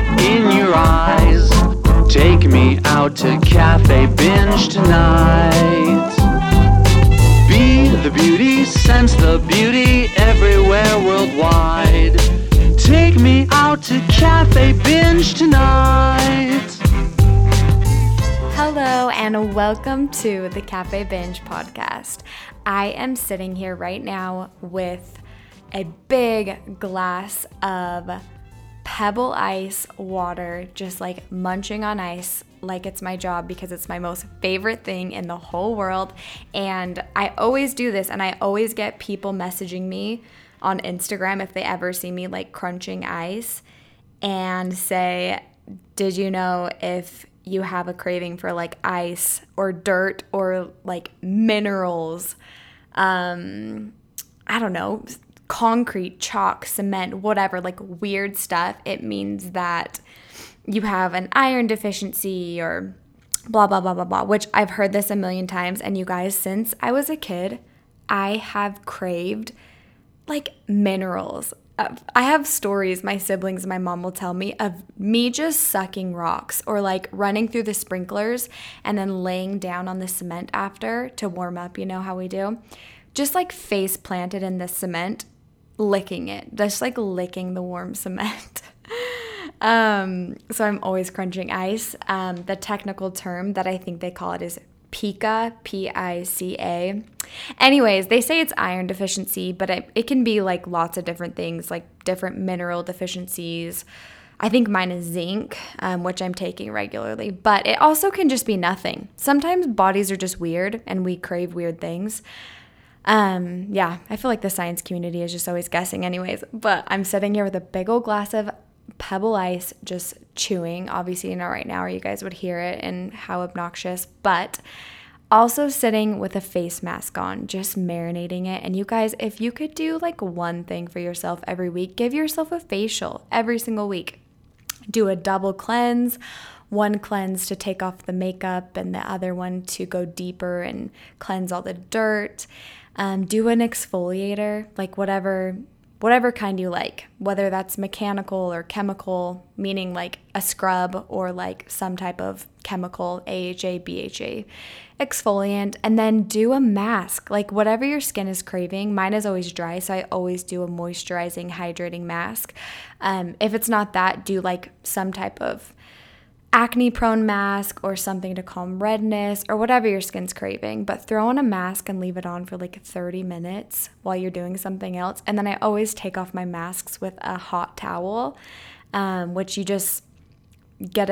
light in your eyes. Take me out to Cafe Binge tonight. Be the beauty, sense the beauty everywhere worldwide. Take me out to Cafe Binge tonight. Hello and welcome to the Cafe Binge podcast. I am sitting here right now with a big glass of pebble ice water, just like munching on ice like it's my job because it's my most favorite thing in the whole world. And I always do this, and I always get people messaging me on Instagram if they ever see me like crunching ice and say, did you know if you have a craving for like ice or dirt or like minerals, I don't know, concrete, chalk, cement, whatever, like weird stuff, it means that you have an iron deficiency or blah, blah, blah, blah, blah, which I've heard this a million times. And you guys, since I was a kid, I have craved like minerals. I have stories my siblings and my mom will tell me of me just sucking rocks or like running through the sprinklers and then laying down on the cement after to warm up, you know how we do, just like face planted in the cement, licking it, just like licking the warm cement. So I'm always crunching ice. The technical term that I think they call it is pica, P-I-C-A. Anyways, they say it's iron deficiency, but it can be like lots of different things, like different mineral deficiencies. I think mine is zinc, which I'm taking regularly, but it also can just be nothing. Sometimes bodies are just weird and we crave weird things. Yeah, I feel like the science community is just always guessing anyways, but I'm sitting here with a big old glass of pebble ice, just chewing, obviously not right now or you guys would hear it and how obnoxious, but also sitting with a face mask on, just marinating it. And you guys, if you could do like one thing for yourself every week, give yourself a facial every single week. Do a double cleanse, one cleanse to take off the makeup and the other one to go deeper and cleanse all the dirt. Do an exfoliator, like whatever kind you like, whether that's mechanical or chemical, meaning like a scrub or like some type of chemical, AHA, BHA exfoliant, and then do a mask, like whatever your skin is craving. Mine is always dry, so I always do a moisturizing, hydrating mask. If it's not that, do like some type of acne-prone mask or something to calm redness or whatever your skin's craving, but throw on a mask and leave it on for like 30 minutes while you're doing something else. And then I always take off my masks with a hot towel, which you just get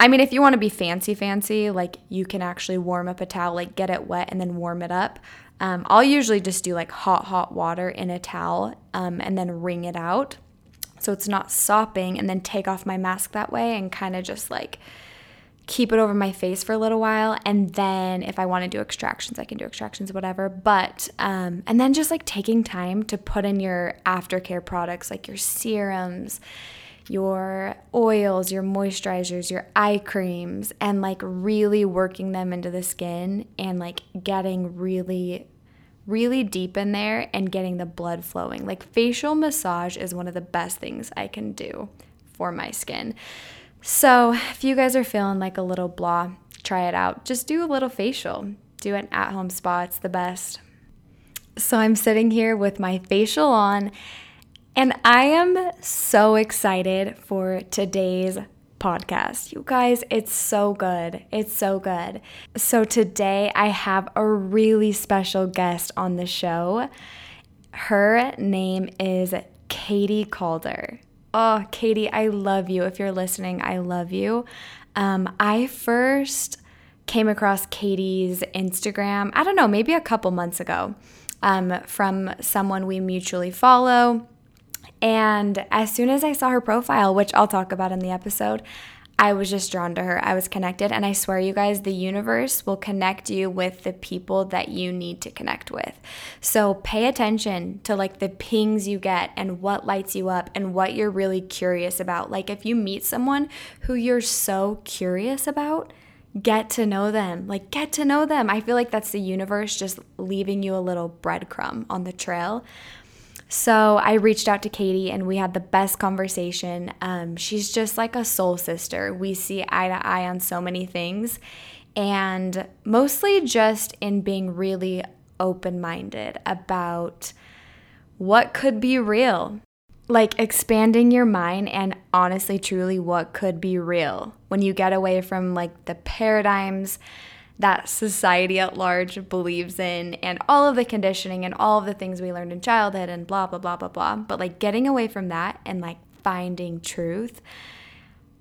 if you want to be fancy, like you can actually warm up a towel, like get it wet and then warm it up. I'll usually just do like hot water in a towel and then wring it out, so it's not sopping, and then take off my mask that way and kind of just like keep it over my face for a little while. And then if I want to do extractions, I can do extractions, whatever. But, and then just like taking time to put in your aftercare products, like your serums, your oils, your moisturizers, your eye creams, and like really working them into the skin and like getting really deep in there and getting the blood flowing. Like facial massage is one of the best things I can do for my skin. So if you guys are feeling like a little blah, try it out. Just do a little facial. Do an at-home spa. It's the best. So I'm sitting here with my facial on, and I am so excited for today's podcast. You guys, it's so good. It's so good. So today I have a really special guest on the show. Her name is Katie Calder. Oh, Katie, I love you. If you're listening, I love you. I first came across Katie's Instagram, I don't know, maybe a couple months ago, from someone we mutually follow. And as soon as I saw her profile, which I'll talk about in the episode, I was just drawn to her. I was connected. And I swear, you guys, the universe will connect you with the people that you need to connect with. So pay attention to like the pings you get and what lights you up and what you're really curious about. Like if you meet someone who you're so curious about, get to know them. Like get to know them. I feel like that's the universe just leaving you a little breadcrumb on the trail. So I reached out to Katie and we had the best conversation. She's just like a soul sister. We see eye to eye on so many things, and mostly just in being really open-minded about what could be real. Like expanding your mind and honestly, truly what could be real when you get away from like the paradigms that society at large believes in and all of the conditioning and all of the things we learned in childhood and blah, blah, blah, blah, blah. But like getting away from that and like finding truth.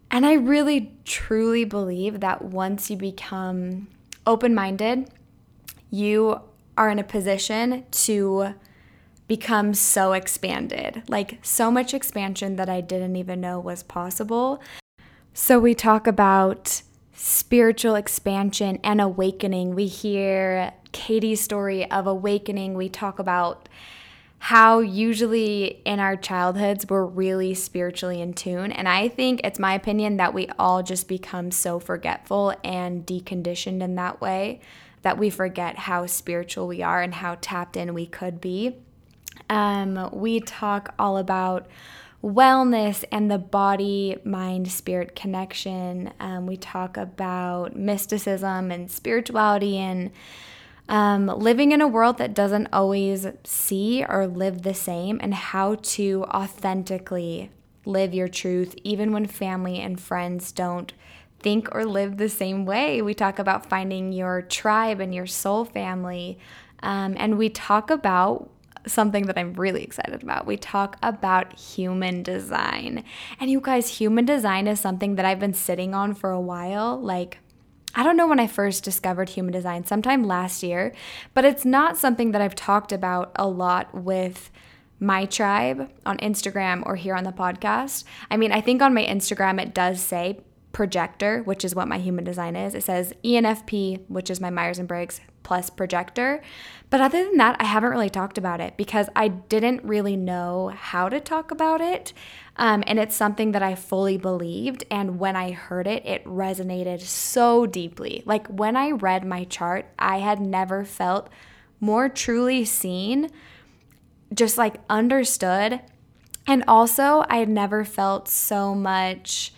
And I really, truly believe that once you become open-minded, you are in a position to become so expanded, like so much expansion that I didn't even know was possible. So we talk about spiritual expansion and awakening. We hear Katie's story of awakening. We talk about how usually in our childhoods we're really spiritually in tune. And I think it's my opinion that we all just become so forgetful and deconditioned in that way that we forget how spiritual we are and how tapped in we could be. We talk all about wellness and the body, mind, spirit connection. We talk about mysticism and spirituality and living in a world that doesn't always see or live the same, and how to authentically live your truth even when family and friends don't think or live the same way. We talk about finding your tribe and your soul family, and we talk about something that I'm really excited about. We talk about human design. And you guys, human design is something that I've been sitting on for a while. Like, I don't know when I first discovered human design, sometime last year, but it's not something that I've talked about a lot with my tribe on Instagram or here on the podcast. I mean, I think on my Instagram it does say projector, which is what my human design is. It says ENFP, which is my Myers-Briggs, plus projector. But other than that, I haven't really talked about it because I didn't really know how to talk about it. And it's something that I fully believed. And when I heard it, it resonated so deeply. Like when I read my chart, I had never felt more truly seen, just like understood. And also I had never felt so much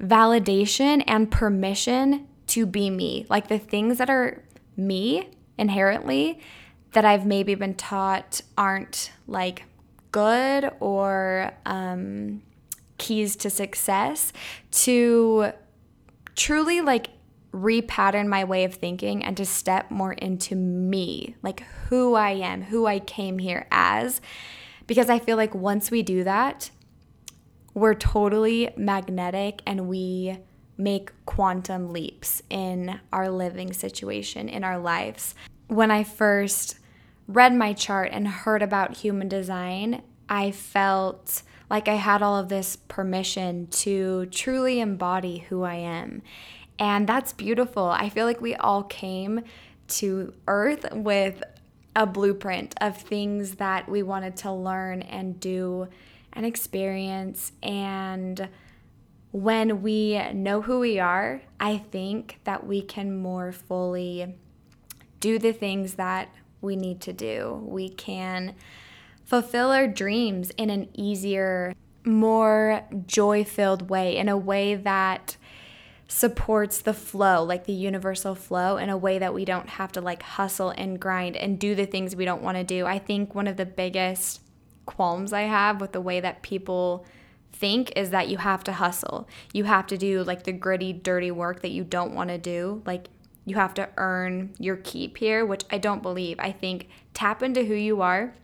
validation and permission to be me. Like the things that are me inherently that I've maybe been taught aren't like good or keys to success, to truly like repattern my way of thinking and to step more into me, like who I am, who I came here as, because I feel like once we do that, we're totally magnetic and we make quantum leaps in our living situation, in our lives. When I first read my chart and heard about human design, I felt like I had all of this permission to truly embody who I am. And that's beautiful. I feel like we all came to Earth with a blueprint of things that we wanted to learn and do and experience. And when we know who we are, I think that we can more fully do the things that we need to do. We can fulfill our dreams in an easier, more joy-filled way, in a way that supports the flow, like the universal flow, in a way that we don't have to like hustle and grind and do the things we don't want to do. I think one of the biggest qualms I have with the way that people think is that you have to hustle. You have to do like the gritty, dirty work that you don't want to do. Like you have to earn your keep here, which I don't believe. I think tap into who you are,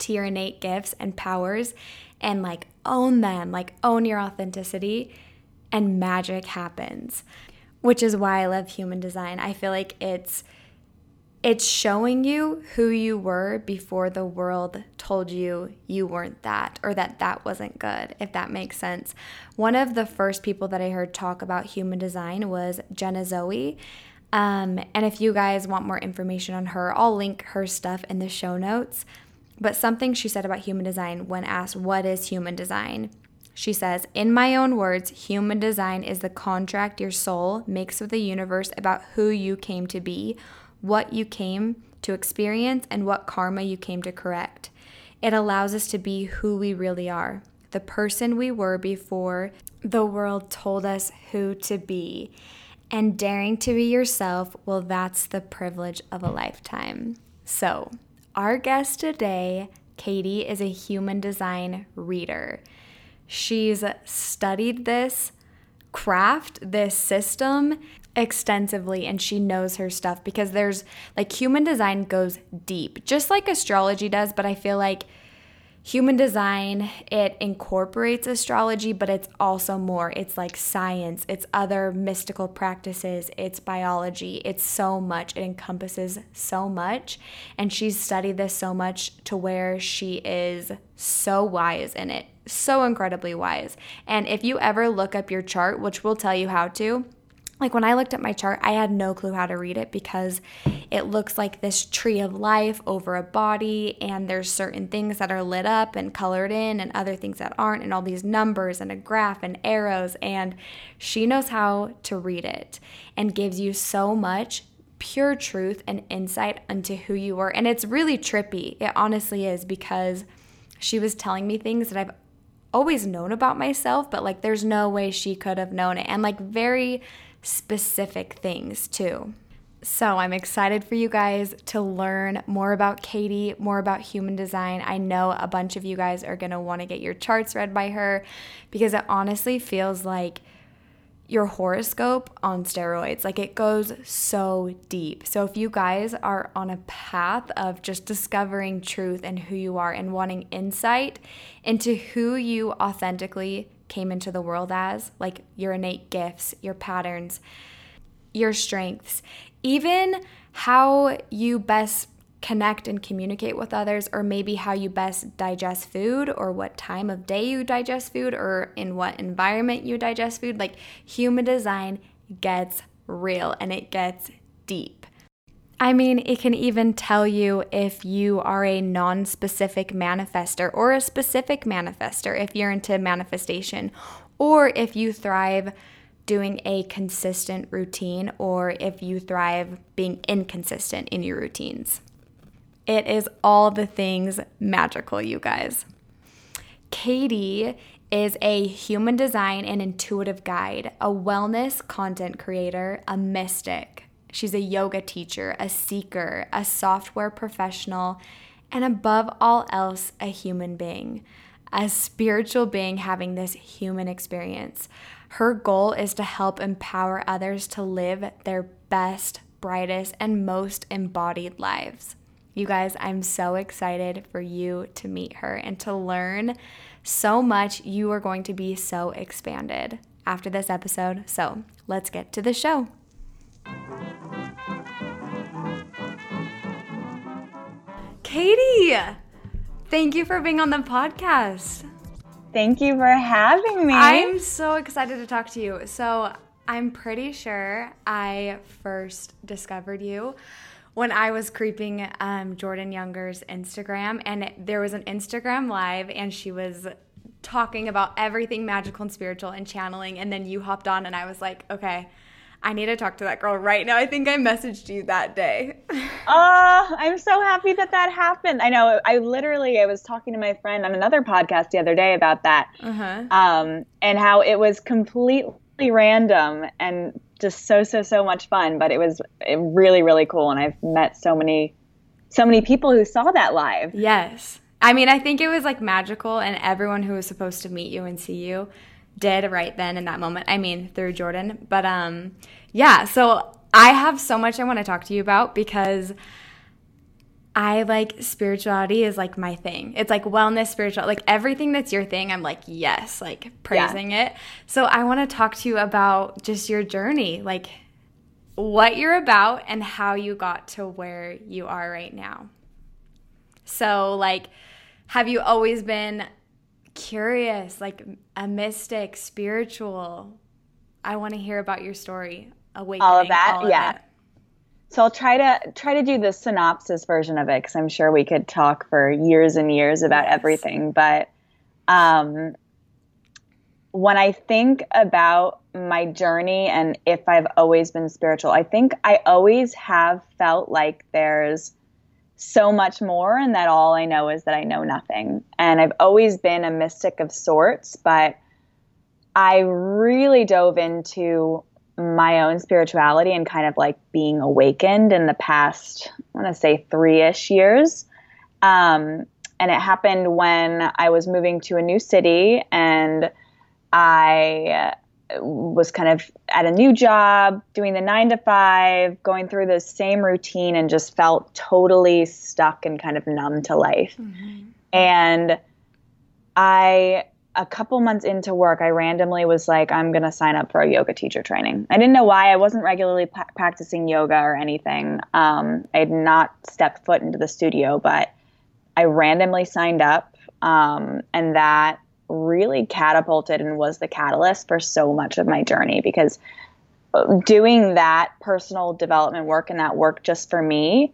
to your innate gifts and powers, and like own them, like own your authenticity, and magic happens, which is why I love human design. I feel like it's showing you who you were before the world told you you weren't that, or that wasn't good, if that makes sense. One of the first people that I heard talk about human design was Jenna Zoe. And if you guys want more information on her, I'll link her stuff in the show notes. But something she said about human design when asked, what is human design? She says, in my own words, human design is the contract your soul makes with the universe about who you came to be, what you came to experience, and what karma you came to correct. It allows us to be who we really are, the person we were before the world told us who to be. And daring to be yourself, well, that's the privilege of a lifetime. So our guest today, Katie, is a human design reader. She's studied this craft, this system extensively, and she knows her stuff because there's like human design goes deep, just like astrology does, but I feel like human design, it incorporates astrology, but it's also more. It's like science, it's other mystical practices, it's biology, it's so much. It encompasses so much. And she's studied this so much to where she is so wise in it, so incredibly wise. And if you ever look up your chart, which we'll tell you how to, like when I looked at my chart, I had no clue how to read it because it looks like this tree of life over a body, and there's certain things that are lit up and colored in and other things that aren't, and all these numbers and a graph and arrows, and she knows how to read it and gives you so much pure truth and insight into who you are. And it's really trippy. It honestly is, because she was telling me things that I've always known about myself, but like there's no way she could have known it, and like very specific things too. So I'm excited for you guys to learn more about Katie, more about human design. I know a bunch of you guys are going to want to get your charts read by her because it honestly feels like your horoscope on steroids. Like it goes so deep. So if you guys are on a path of just discovering truth and who you are and wanting insight into who you authentically came into the world as, like your innate gifts, your patterns, your strengths, even how you best connect and communicate with others, or maybe how you best digest food, or what time of day you digest food, or in what environment you digest food. Like human design gets real and it gets deep. I mean, it can even tell you if you are a non-specific manifester or a specific manifester, if you're into manifestation, or if you thrive doing a consistent routine, or if you thrive being inconsistent in your routines. It is all the things magical, you guys. Katie is a human design and intuitive guide, a wellness content creator, a mystic. She's a yoga teacher, a seeker, a software professional, and above all else, a human being, a spiritual being having this human experience. Her goal is to help empower others to live their best, brightest, and most embodied lives. You guys, I'm so excited for you to meet her and to learn so much. You are going to be so expanded after this episode. So let's get to the show. Katie, thank you for being on the podcast. Thank you for having me. I'm so excited to talk to you. So I'm pretty sure I first discovered you when I was creeping Jordan Younger's Instagram, and there was an Instagram Live, and she was talking about everything magical and spiritual and channeling, and then you hopped on, and I was like, okay, I need to talk to that girl right now. I think I messaged you that day. Oh, I'm so happy that happened. I know. I was talking to my friend on another podcast the other day about that, and how it was completely random and just so much fun. But it was really, really cool, and I've met so many people who saw that live. Yes. I mean, I think it was like magical, and everyone who was supposed to meet you and see you did right then in that moment. I mean, through Jordan. But yeah, so I have so much I want to talk to you about because I like spirituality is like my thing. It's like wellness, spiritual, like everything that's your thing. I'm like, yes, like praising it. So I want to talk to you about just your journey, like what you're about and how you got to where you are right now. So like, have you always been curious, like a mystic, spiritual? I want to hear about your story. Awakening, all of that. So I'll try to do the synopsis version of it, because I'm sure we could talk for years and years about everything. But when I think about my journey and if I've always been spiritual, I think I always have felt like there's so much more, and that all I know is that I know nothing. And I've always been a mystic of sorts, but I really dove into my own spirituality and kind of like being awakened in the past, I want to say 3-ish years. And it happened when I was moving to a new city and I was kind of at a new job, doing the 9-to-5, going through the same routine, and just felt totally stuck and kind of numb to life. Mm-hmm. And a couple months into work, I randomly was like, I'm going to sign up for a yoga teacher training. I didn't know why. I wasn't regularly practicing yoga or anything. I had not stepped foot into the studio, but I randomly signed up. And that really catapulted and was the catalyst for so much of my journey, because doing that personal development work and that work just for me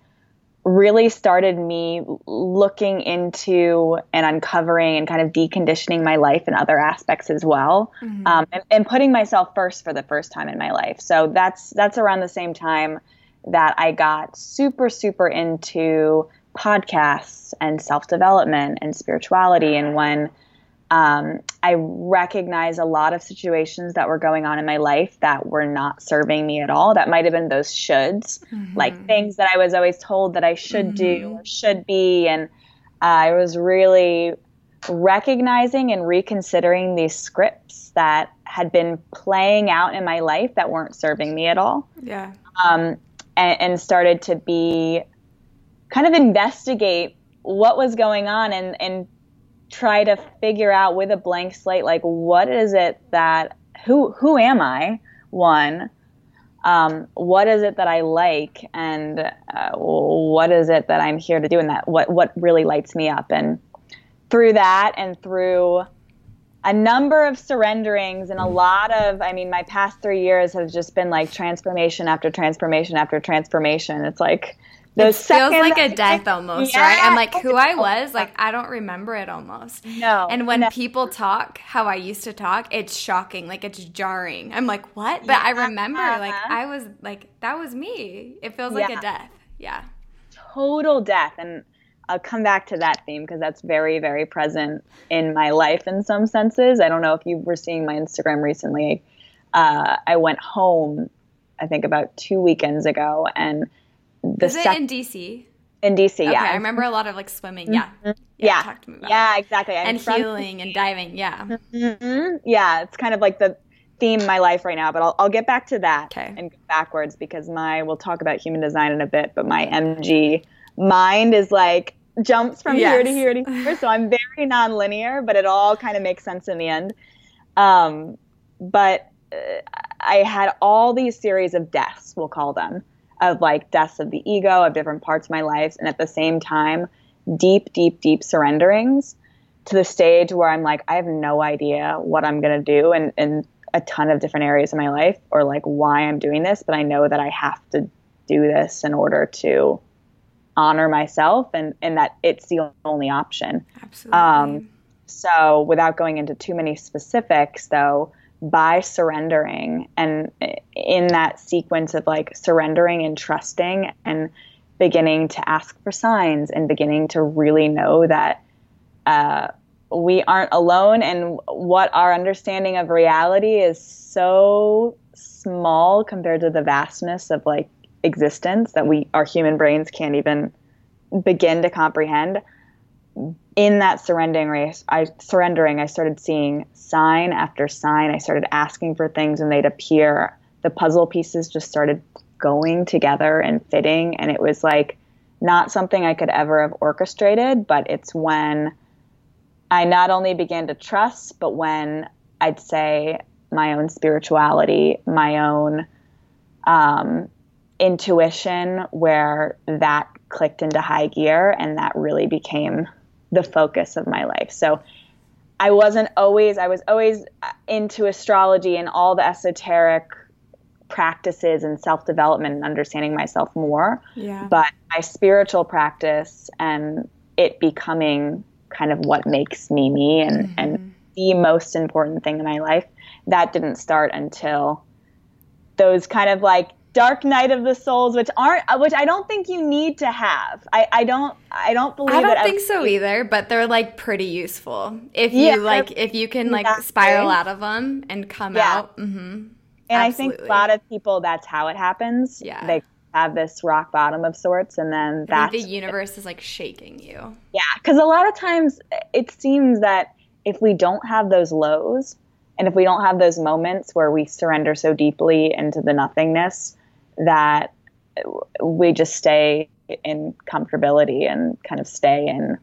really started me looking into and uncovering and kind of deconditioning my life in other aspects as well. Mm-hmm. And putting myself first for the first time in my life. So that's around the same time that I got super, super into podcasts and self-development and spirituality. And when I recognize a lot of situations that were going on in my life that were not serving me at all. That might have been those shoulds, mm-hmm. like things that I was always told that I should mm-hmm. do or should be. And I was really recognizing and reconsidering these scripts that had been playing out in my life that weren't serving me at all. Yeah. And started to be kind of investigate what was going on and try to figure out with a blank slate, like, what is it that, who am I? One, what is it that I like, and what is it that I'm here to do, and that what really lights me up? And through that, and through a number of surrenderings, and a lot of, I mean, my past 3 years have just been like transformation after transformation after transformation. It's like, it feels like a death almost, yeah. Right? I'm like, who I was, like, I don't remember it almost. No. And when people talk how I used to talk, it's shocking. Like, it's jarring. I'm like, what? But yeah. I remember, like, I was, like, that was me. It feels like a death. Yeah. Total death. And I'll come back to that theme because that's very, very present in my life in some senses. I don't know if you were seeing my Instagram recently. I went home, I think, about 2 weekends ago, and in D.C.? In D.C., okay, yeah. I remember a lot of, like, swimming. Yeah. Mm-hmm. Yeah. Talk to me about it. Exactly. I'm healing and diving. Yeah. Mm-hmm. Yeah. It's kind of like the theme of my life right now, but I'll get back to that and go backwards, because we'll talk about human design in a bit, but my MG mind is like jumps from here to here to here. So I'm very nonlinear, but it all kind of makes sense in the end. But I had all these series of deaths, we'll call them, of like deaths of the ego, of different parts of my life, and at the same time, deep, deep, deep surrenderings to the stage where I'm like, I have no idea what I'm going to do in a ton of different areas of my life, or like why I'm doing this, but I know that I have to do this in order to honor myself, and that it's the only option. Absolutely. So without going into too many specifics, though, by surrendering, and in that sequence of like surrendering and trusting and beginning to ask for signs and beginning to really know that we aren't alone, and what our understanding of reality is so small compared to the vastness of like existence that our human brains can't even begin to comprehend. In that surrendering, I started seeing sign after sign. I started asking for things and they'd appear. The puzzle pieces just started going together and fitting. And it was like not something I could ever have orchestrated, but it's when I not only began to trust, but when I'd say my own spirituality, my own intuition, where that clicked into high gear, and that really became the focus of my life. So I was always into astrology and all the esoteric practices and self-development and understanding myself more. Yeah. But my spiritual practice and it becoming kind of what makes me me and the most important thing in my life, that didn't start until those kind of like dark night of the souls, which I don't think you need to have. I don't believe. I don't think so either. But they're like pretty useful if you can spiral out of them and come out. Mm-hmm. And absolutely. I think a lot of people, that's how it happens. Yeah. They have this rock bottom of sorts, and then that's... the universe is like shaking you. Yeah, because a lot of times it seems that if we don't have those lows and if we don't have those moments where we surrender so deeply into the nothingness, that we just stay in comfortability and kind of stay in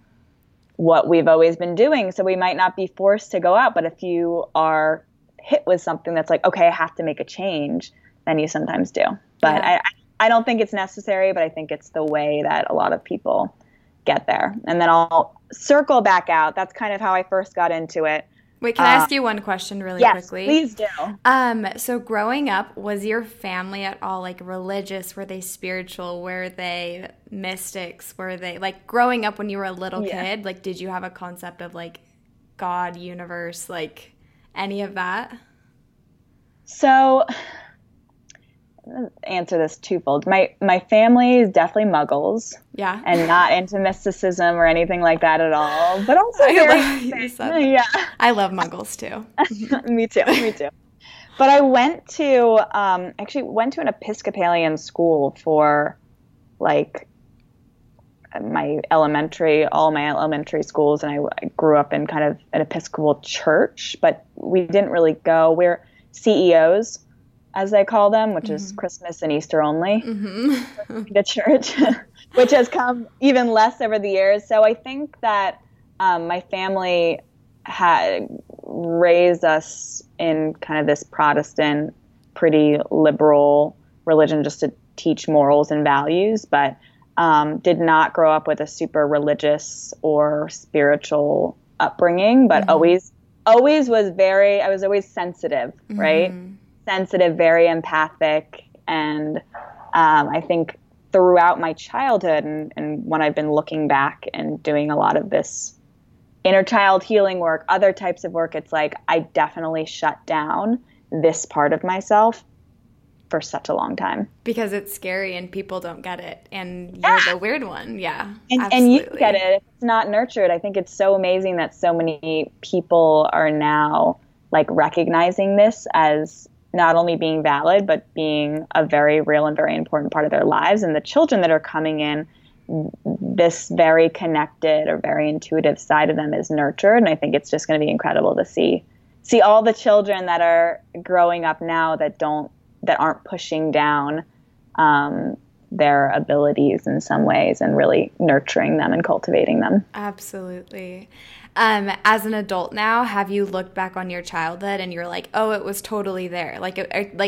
what we've always been doing. So we might not be forced to go out, but if you are hit with something that's like, okay, I have to make a change, then you sometimes do. But yeah. I don't think it's necessary, but I think it's the way that a lot of people get there. And then I'll circle back out. That's kind of how I first got into it. Wait, can I ask you one question really quickly? Yes, please do. So growing up, was your family at all like religious? Were they spiritual? Were they mystics? Were they like growing up when you were a little kid, like did you have a concept of like God, universe, like any of that? So answer this twofold. My family is definitely Muggles, and not into mysticism or anything like that at all. But also, I love Muggles too. Me too. But I went to an Episcopalian school for like all my elementary schools, and I grew up in kind of an Episcopal church. But we didn't really go. We're CEOs, as they call them, which is Christmas and Easter only, the church, which has come even less over the years. So I think that my family had raised us in kind of this Protestant, pretty liberal religion just to teach morals and values, but did not grow up with a super religious or spiritual upbringing, but always was very, I was always sensitive, right? Sensitive, very empathic, and I think throughout my childhood and when I've been looking back and doing a lot of this inner child healing work, other types of work, it's like I definitely shut down this part of myself for such a long time. Because it's scary and people don't get it, and you're the weird one, And you get it. If it's not nurtured. I think it's so amazing that so many people are now like recognizing this as not only being valid, but being a very real and very important part of their lives. And the children that are coming in, this very connected or very intuitive side of them is nurtured. And I think it's just going to be incredible to see all the children that are growing up now that aren't pushing down their abilities in some ways and really nurturing them and cultivating them. Absolutely. As an adult now, have you looked back on your childhood and you're like, oh, it was totally there? Like,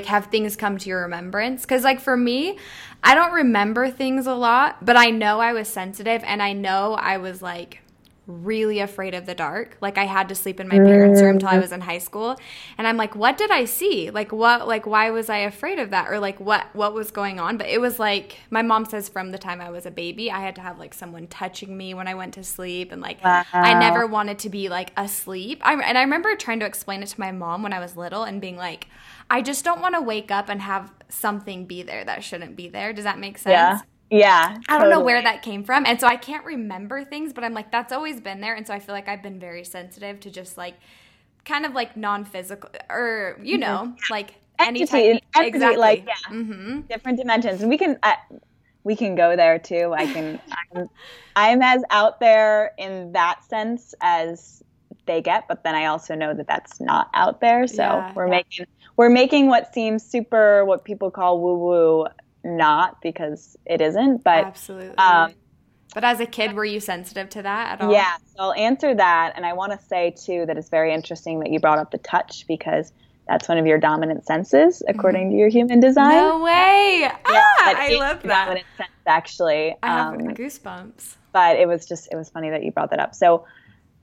have things come to your remembrance? Because, like, for me, I don't remember things a lot, but I know I was sensitive and I know I was, like, really afraid of the dark. Like, I had to sleep in my parents' room till I was in high school. And I'm like, what did I see? Like, what? Like, why was I afraid of that? Or, like, what was going on? But it was, like, my mom says from the time I was a baby, I had to have, like, someone touching me when I went to sleep. And, like, wow. I never wanted to be, like, asleep. I remember trying to explain it to my mom when I was little and being like, I just don't want to wake up and have something be there that shouldn't be there. Does that make sense? Yeah. Yeah. I don't know where that came from. And so I can't remember things, but I'm like, that's always been there. And so I feel like I've been very sensitive to just like kind of like non-physical or, you know, like any type. Exactly. Like, different dimensions. And we can go there too. I'm as out there in that sense as they get, but then I also know that that's not out there. So we're making what seems super, what people call woo-woo, not, because it isn't, but absolutely. But as a kid, were you sensitive to that at all? Yeah, so I'll answer that, and I want to say too that it's very interesting that you brought up the touch, because that's one of your dominant senses according to your human design. No way! Yeah, I love that. Dominant sense, actually, I have goosebumps. But it was funny that you brought that up. So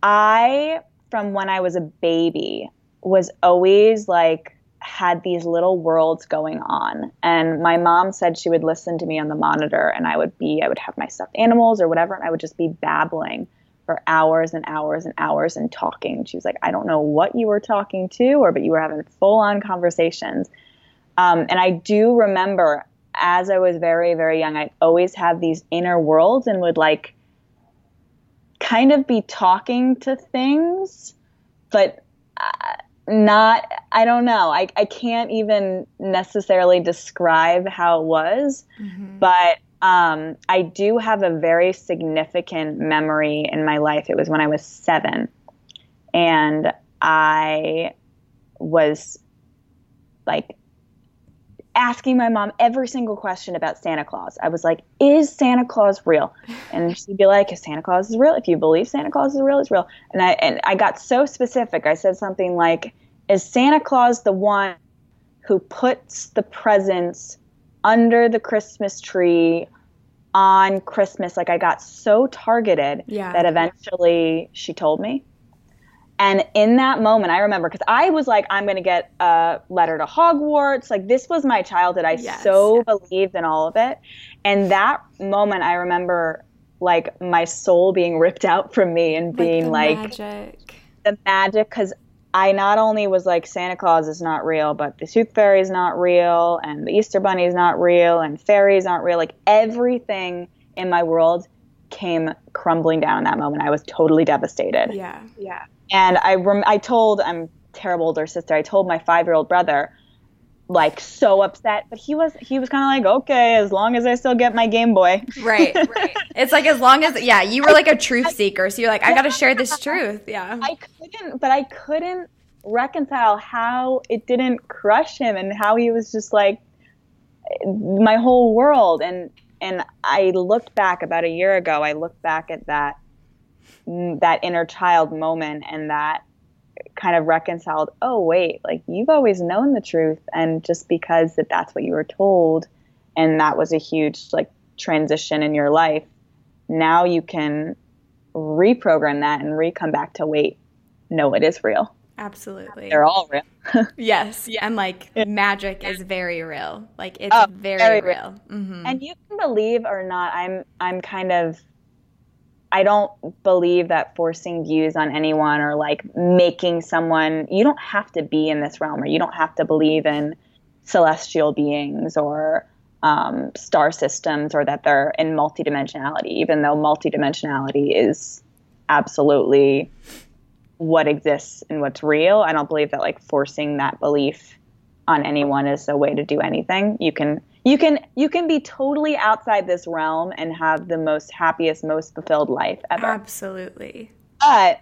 I, from when I was a baby, was always like, had these little worlds going on. And my mom said she would listen to me on the monitor, and I would have my stuffed animals or whatever, and I would just be babbling for hours and hours and hours and talking. She was like, I don't know what you were talking to, but you were having full on conversations. And I do remember as I was very, very young, I always had these inner worlds and would like kind of be talking to things, but not, I don't know. I can't even necessarily describe how it was, mm-hmm. but I do have a very significant memory in my life. It was when I was 7 and I was like asking my mom every single question about Santa Claus. I was like, is Santa Claus real? And she'd be like, if Santa Claus is real, if you believe Santa Claus is real, it's real. And I got so specific. I said something like, is Santa Claus the one who puts the presents under the Christmas tree on Christmas? Like I got so targeted that eventually she told me. And in that moment, I remember, because I was like, I'm going to get a letter to Hogwarts. Like, this was my childhood. I believed in all of it. And that moment, I remember, like, my soul being ripped out from me and being like the magic. Because I not only was like, Santa Claus is not real, but the tooth fairy is not real, and the Easter bunny is not real, and fairies aren't real. Like, everything in my world came crumbling down in that moment. I was totally devastated. Yeah. Yeah. And I'm terrible older sister. I told my 5-year-old brother, like, so upset, but he was kind of like, okay, as long as I still get my Game Boy. Right. It's like, as long as, you were like a truth seeker. So you're like, I got to share this truth. Yeah. I couldn't reconcile how it didn't crush him and how he was just like my whole world. And I looked back about a year ago, I looked back at that inner child moment, and that kind of reconciled, oh wait, like you've always known the truth, and just because that's what you were told, and that was a huge like transition in your life, now you can reprogram that and come back to, wait, no, it is real. Absolutely. They're all real. Yes. Yeah. And like magic is very real. Like it's very, very real. Mm-hmm. And you can believe or not, I'm kind of, I don't believe that forcing views on anyone or like making someone, you don't have to be in this realm, or you don't have to believe in celestial beings or star systems, or that they're in multidimensionality, even though multidimensionality is absolutely what exists and what's real. I don't believe that like forcing that belief on anyone is a way to do anything. You can be totally outside this realm and have the most happiest, most fulfilled life ever. Absolutely. But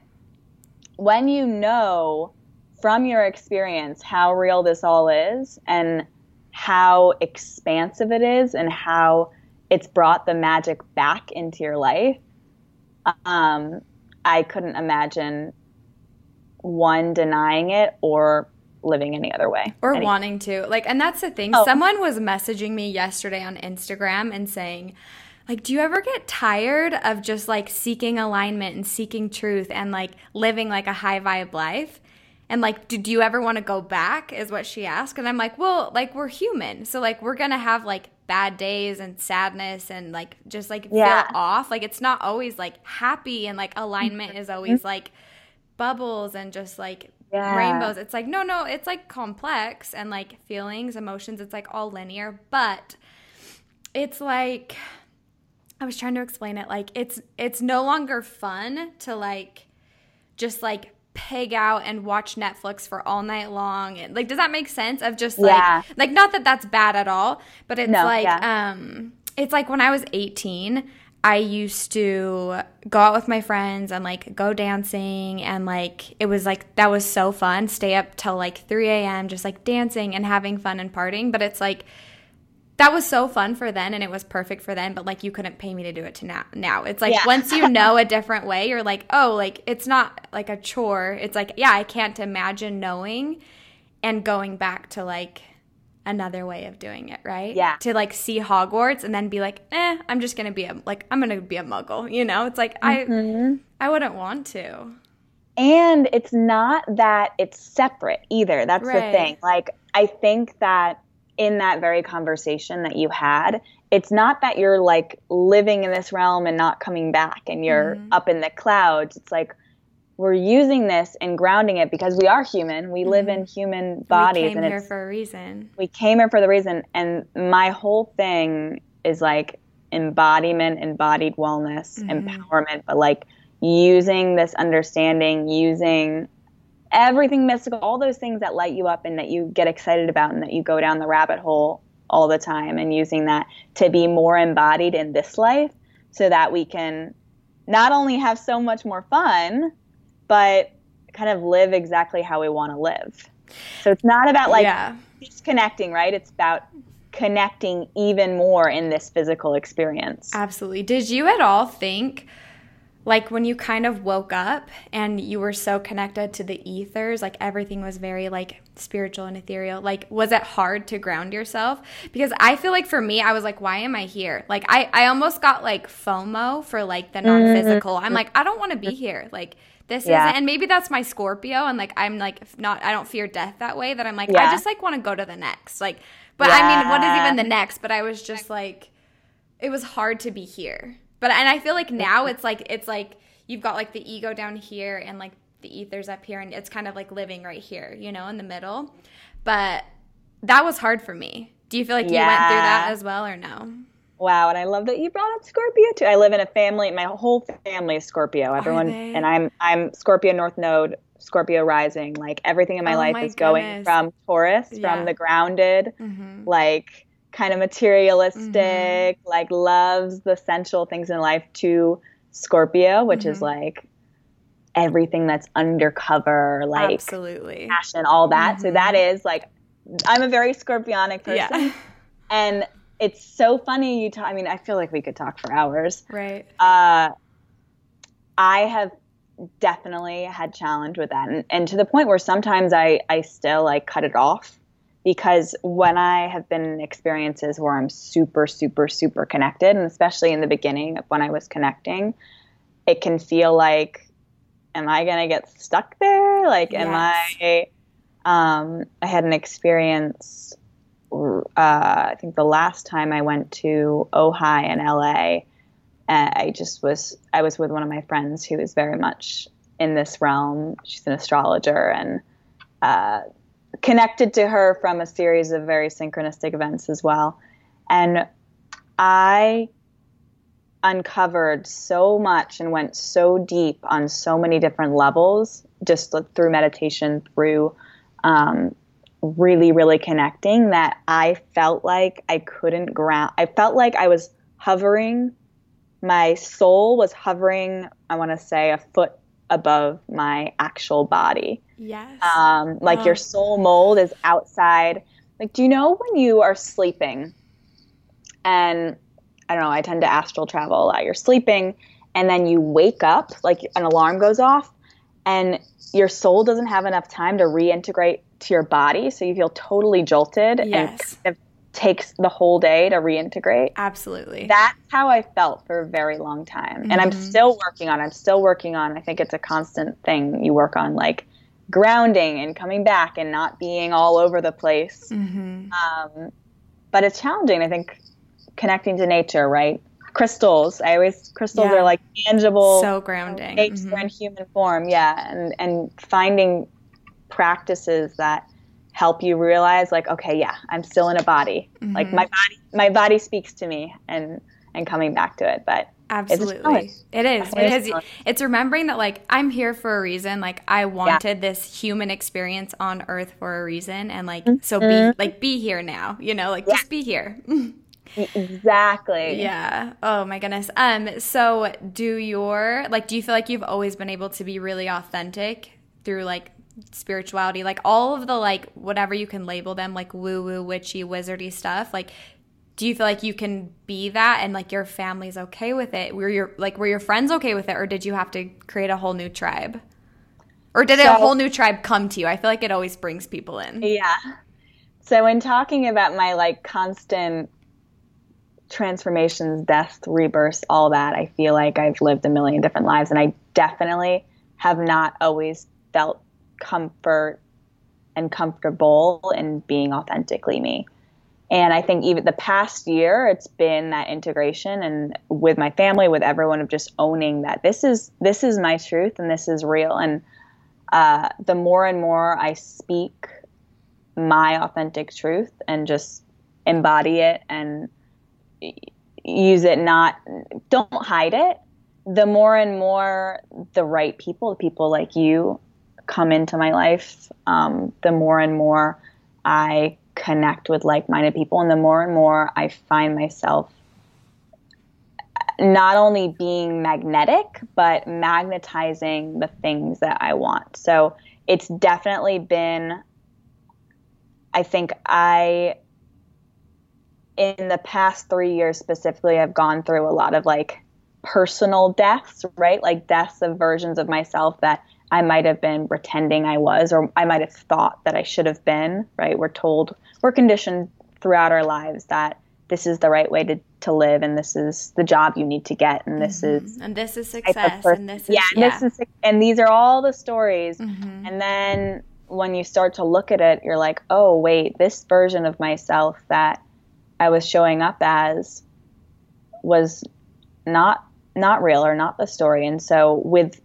when you know from your experience how real this all is and how expansive it is and how it's brought the magic back into your life, I couldn't imagine one denying it or living any other way or wanting to, like, and that's the thing. Someone was messaging me yesterday on Instagram and saying, like, do you ever get tired of just like seeking alignment and seeking truth and like living like a high vibe life, and like do you ever want to go back, is what she asked. And I'm like, well, like we're human, so like we're gonna have like bad days and sadness and like just like feel off, like it's not always like happy, and like alignment is always like bubbles and just like rainbows. It's like, no, it's like complex, and like feelings, emotions, it's like all linear, but it's like, I was trying to explain it, like it's no longer fun to like just like pig out and watch Netflix for all night long. And like, does that make sense? Of just like, like not that that's bad at all, but it's it's like when I was 18, I used to go out with my friends and like go dancing, and like it was like that was so fun. Stay up till like 3 a.m. just like dancing and having fun and partying. But it's like that was so fun for then, and it was perfect for then. But like you couldn't pay me to do it to now. It's like once you know a different way, you're like, oh, like it's not like a chore. It's like, I can't imagine knowing and going back to like another way of doing it, right? Yeah. To like see Hogwarts and then be like, I'm just gonna be a muggle, you know? It's like I wouldn't want to. And it's not that it's separate either. That's the thing. Like I think that in that very conversation that you had, it's not that you're like living in this realm and not coming back and you're up in the clouds. It's like we're using this and grounding it because we are human. We live in human bodies. We came here for a reason. We came here for the reason. And my whole thing is like embodiment, embodied wellness, empowerment, but like using this understanding, using everything mystical, all those things that light you up and that you get excited about and that you go down the rabbit hole all the time, and using that to be more embodied in this life so that we can not only have so much more fun, but kind of live exactly how we want to live. So it's not about like disconnecting, right? It's about connecting even more in this physical experience. Absolutely. Did you at all think, like, when you kind of woke up and you were so connected to the ethers, like everything was very like spiritual and ethereal, like was it hard to ground yourself? Because I feel like for me, I was like, why am I here? Like I almost got like FOMO for like the non-physical. I'm like, I don't want to be here. Like this isn't, and maybe that's my Scorpio. And like, I'm like, I don't fear death that way, that I'm like, I just like want to go to the next. Like, but I mean, what is even the next? But I was just like, it was hard to be here. But and I feel like now it's like you've got like the ego down here and like the ethers up here, and it's kind of like living right here, you know, in the middle. But that was hard for me. Do you feel like you went through that as well or no? Wow, and I love that you brought up Scorpio too. I live in a family, my whole family is Scorpio. Everyone, and I'm Scorpio North Node, Scorpio rising. Like everything in my life is going from Taurus, from the grounded, like kind of materialistic, like loves the sensual things in life, to Scorpio, which is like everything that's undercover, like passion, all that. So that is like, I'm a very Scorpionic person. Yeah. And it's so funny you talk, I mean, I feel like we could talk for hours. Right. I have definitely had challenge with that. And to the point where sometimes I still like cut it off. Because when I have been in experiences where I'm super, super, super connected, and especially in the beginning of when I was connecting, it can feel like, am I going to get stuck there? Like, am I I had an experience, I think the last time I went to Ojai in LA, I was with one of my friends who is very much in this realm. She's an astrologer, and connected to her from a series of very synchronistic events as well. And I uncovered so much and went so deep on so many different levels, just through meditation, through really, really connecting, that I felt like I couldn't ground. I felt like I was hovering. My soul was hovering, I want to say, a foot above my actual body. Yes. Like your soul mold is outside. Like, do you know when you are sleeping, and I don't know, I tend to astral travel a lot. You're sleeping and then you wake up, like an alarm goes off and your soul doesn't have enough time to reintegrate to your body. So you feel totally jolted and kind of takes the whole day to reintegrate. Absolutely. That's how I felt for a very long time. And I'm still working on, I think it's a constant thing you work on, like grounding and coming back and not being all over the place. But it's challenging. I think connecting to nature, right? Crystals. Crystals are like tangible. So grounding. Nature in human form. Yeah. And finding practices that help you realize, like, okay, yeah, I'm still in a body. Like my body speaks to me, and coming back to it. But absolutely, it is because it's remembering that, like, I'm here for a reason. Like, I wanted this human experience on Earth for a reason, and like so be here now. You know, like just be here. Exactly. Yeah. Oh my goodness. So do you feel like you've always been able to be really authentic through like spirituality, like all of the, like, whatever you can label them, like woo-woo, witchy, wizardy stuff? Like, do you feel like you can be that, and like your family's okay with it? Were your friends okay with it, or did you have to create a whole new tribe, or did a whole new tribe come to you? I feel like it always brings people in. Yeah. So in talking about my like constant transformations, death, rebirths, all that, I feel like I've lived a million different lives, and I definitely have not always felt comfort and comfortable in being authentically me. And I think even the past year, it's been that integration, and with my family, with everyone, of just owning that this is my truth and this is real. And the more and more I speak my authentic truth and just embody it and use it, don't hide it, the more and more the right people, the people like you, come into my life, the more and more I connect with like-minded people, and more I find myself not only being magnetic, but magnetizing the things that I want. So it's definitely been, I think in the past 3 years specifically, I've gone through a lot of like personal deaths, right? Like deaths of versions of myself that I might have been pretending I was, or I might have thought that I should have been, right? We're conditioned throughout our lives that this is the right way to live, and this is the job you need to get, and this is... And this is success, and this is... Yeah, and, yeah. And these are all the stories. Mm-hmm. And then when you start to look at it, you're like, oh, wait, this version of myself that I was showing up as was not real, or not the story. And so with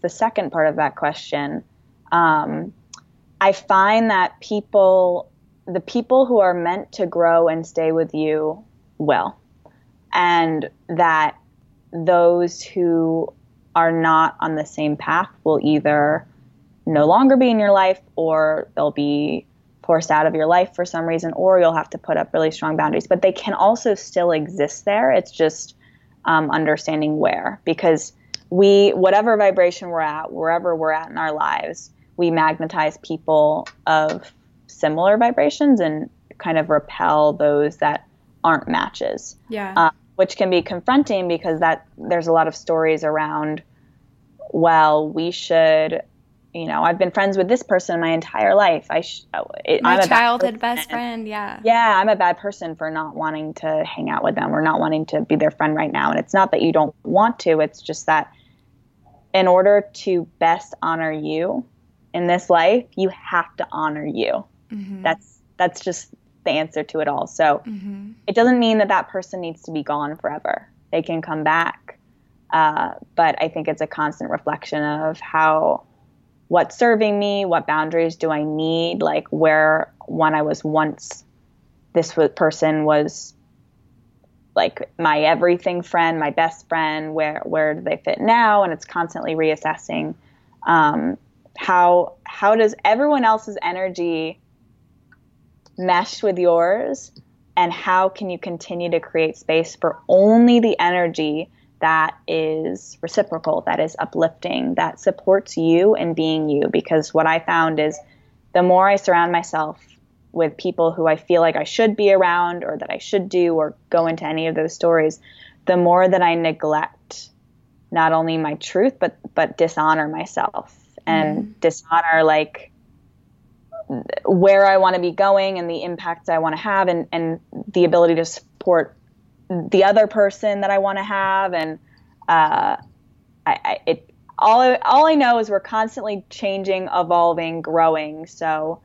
the second part of that question, I find that the people who are meant to grow and stay with you will, and that those who are not on the same path will either no longer be in your life, or they'll be forced out of your life for some reason, or you'll have to put up really strong boundaries. But they can also still exist there. It's just understanding where, because whatever vibration we're at, wherever we're at in our lives, we magnetize people of similar vibrations and kind of repel those that aren't matches. Yeah. Which can be confronting, because there's a lot of stories around, well, we should, you know, I've been friends with this person my entire life. My childhood best friend, yeah. Yeah, I'm a bad person for not wanting to hang out with them, or not wanting to be their friend right now. And it's not that you don't want to, it's just that in order to best honor you in this life, you have to honor you. Mm-hmm. That's just the answer to it all. So It doesn't mean that person needs to be gone forever. They can come back. But I think it's a constant reflection of what's serving me, what boundaries do I need, like when I was once, this person was like my everything friend, my best friend, where do they fit now? And it's constantly reassessing how does everyone else's energy mesh with yours, and how can you continue to create space for only the energy that is reciprocal, that is uplifting, that supports you and being you. Because what I found is the more I surround myself with people who I feel like I should be around, or that I should do, or go into any of those stories, the more that I neglect not only my truth, but dishonor myself and dishonor like where I want to be going and the impacts I want to have, and the ability to support the other person that I want to have. And all I know is we're constantly changing, evolving, growing. So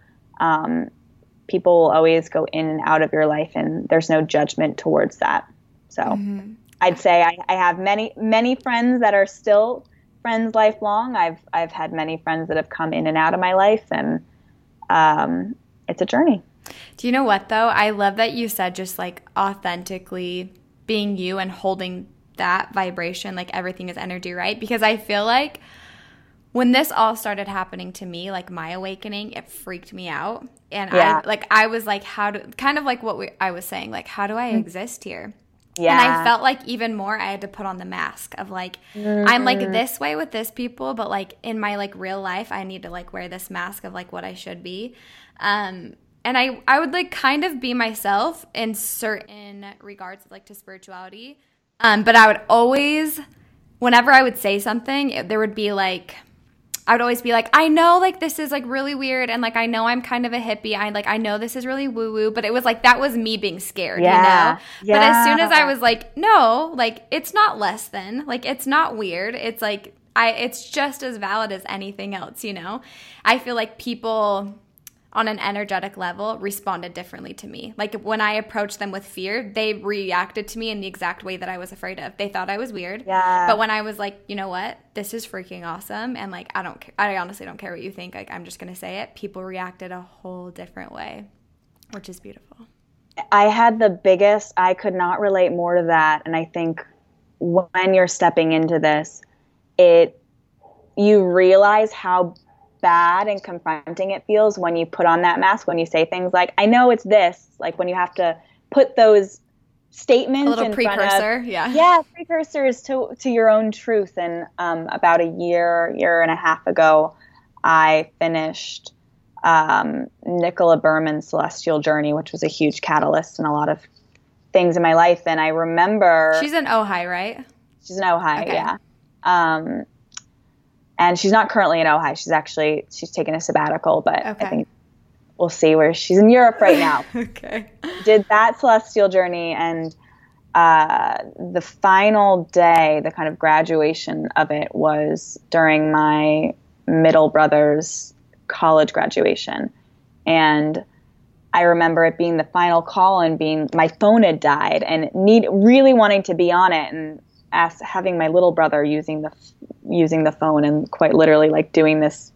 people will always go in and out of your life, and there's no judgment towards that. So I'd say I have many, many friends that are still friends lifelong. I've had many friends that have come in and out of my life, and it's a journey. Do you know what, though? I love that you said just like authentically being you and holding that vibration, like everything is energy, right? Because I feel like when this all started happening to me, like my awakening, it freaked me out. And yeah. I was like, kind of like what I was saying, like, how do I exist here? Yeah. And I felt like even more I had to put on the mask of like, I'm like this way with this people, but like in my like real life, I need to like wear this mask of like what I should be. And I would like kind of be myself in certain regards, like to spirituality. But I would always, whenever I would say something, I would always be like, I know like this is like really weird, and like I know I'm kind of a hippie. I know this is really woo-woo, but it was like that was me being scared, yeah. You know? Yeah. But as soon as I was like, no, like it's not less than, like it's not weird. It's like it's just as valid as anything else, you know? I feel like people on an energetic level responded differently to me. Like when I approached them with fear, they reacted to me in the exact way that I was afraid of. They thought I was weird. Yeah. But when I was like, you know what, this is freaking awesome. And like, I don't care. I honestly don't care what you think. Like, I'm just going to say it. People reacted a whole different way, which is beautiful. I had the biggest, I could not relate more to that. And I think when you're stepping into this, you realize how bad and confronting it feels when you put on that mask, when you say things like, I know it's this, like when you have to put those statements in front of, yeah, precursors to your own truth. And about a year and a half ago, I finished Nicola Berman's Celestial Journey, which was a huge catalyst in a lot of things in my life. And I remember... She's an Ojai, right? She's an Ojai, okay. Yeah. And she's not currently in Ojai. She's taken a sabbatical, but okay. I think we'll see where she's in Europe right now. Okay. Did that Celestial Journey, and the final day, the kind of graduation of it, was during my middle brother's college graduation. And I remember it being the final call and my phone had died and really wanting to be on it, and having my little brother using the phone and quite literally like doing this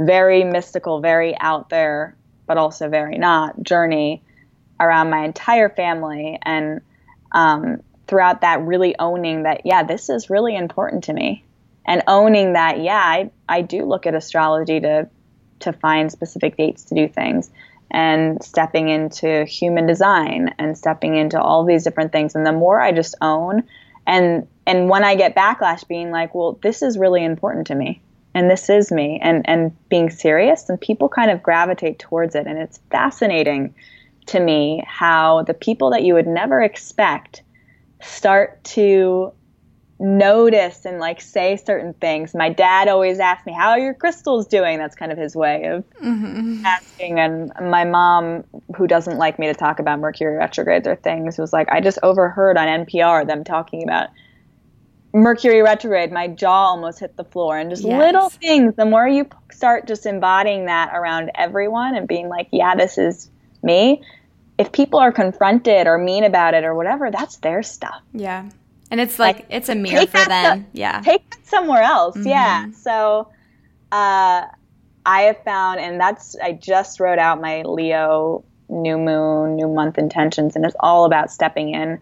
very mystical, very out there, but also very not journey around my entire family. And throughout that, really owning that, yeah, this is really important to me, and owning that, yeah, I do look at astrology to find specific dates to do things, and stepping into human design and stepping into all these different things. And the more I just own, and when I get backlash, being like, well, this is really important to me, and this is me, and being serious, and people kind of gravitate towards it. And it's fascinating to me how the people that you would never expect start to notice and like say certain things. My dad always asked me, how are your crystals doing? That's kind of his way of asking. And my mom, who doesn't like me to talk about Mercury retrogrades or things, was like, I just overheard on NPR them talking about Mercury retrograde. My jaw almost hit the floor. And just little things, the more you start just embodying that around everyone and being like, yeah, this is me. If people are confronted or mean about it or whatever, that's their stuff. Yeah. And it's like, it's a mirror for them. Yeah. Take that somewhere else. Mm-hmm. Yeah. So I have found, and I just wrote out my Leo new moon, new month intentions, and it's all about stepping in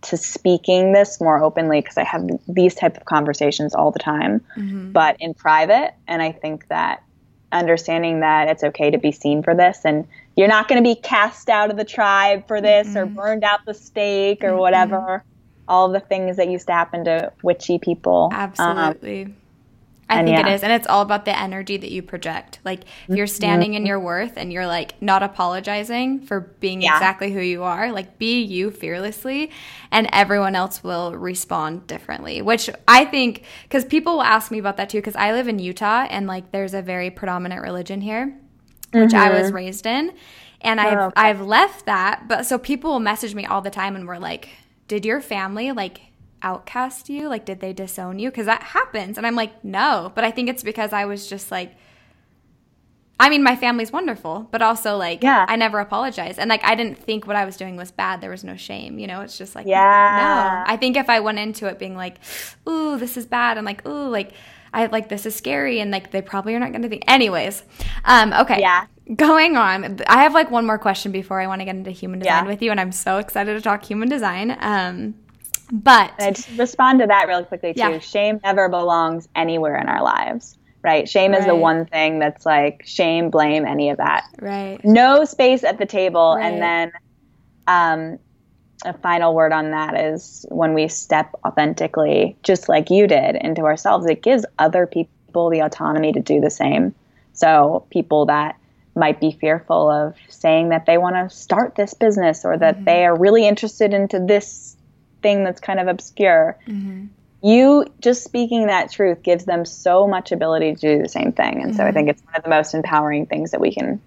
to speaking this more openly, because I have these type of conversations all the time, but in private. And I think that understanding that it's okay to be seen for this, and you're not going to be cast out of the tribe for this or burned out the stake or whatever. All the things that used to happen to witchy people. Absolutely. I think it is. And it's all about the energy that you project. Like, if you're standing in your worth and you're, like, not apologizing for being exactly who you are, like, be you fearlessly, and everyone else will respond differently, which I think – because people will ask me about that too, because I live in Utah and, like, there's a very predominant religion here, which I was raised in. And I've left that. But so people will message me all the time and we're like – did your family like outcast you? Like, did they disown you? Because that happens. And I'm like, no. But I think it's because I was just like, I mean, my family's wonderful, but also like, I never apologized. And like, I didn't think what I was doing was bad. There was no shame. You know, it's just like, no. I think if I went into it being like, ooh, this is bad, and like, ooh, like, I like, this is scary. And like, they probably are not going to think. Anyways. Okay. Yeah. Going on, I have like one more question before I want to get into human design with you, and I'm so excited to talk human design. But I just respond to that really quickly too. Yeah. Shame never belongs anywhere in our lives, right? Shame is the one thing that's like shame, blame, any of that. Right. No space at the table. Right. And then a final word on that is when we step authentically, just like you did, into ourselves, it gives other people the autonomy to do the same. So people that might be fearful of saying that they want to start this business, or that they are really interested into this thing that's kind of obscure. You just speaking that truth gives them so much ability to do the same thing. And so I think it's one of the most empowering things that we can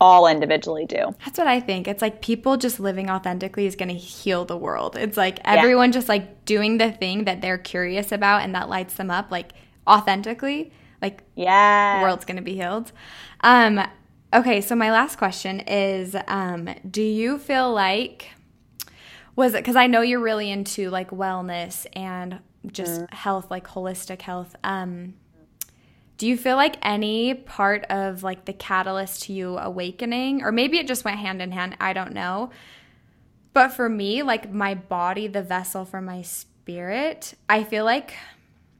all individually do. That's what I think. It's like people just living authentically is going to heal the world. It's like everyone just like doing the thing that they're curious about and that lights them up, like authentically, like the world's going to be healed. Okay, so my last question is, do you feel like, was it, because I know you're really into like wellness and just health, like holistic health. Do you feel like any part of like the catalyst to you awakening, or maybe it just went hand in hand, I don't know. But for me, like my body, the vessel for my spirit, I feel like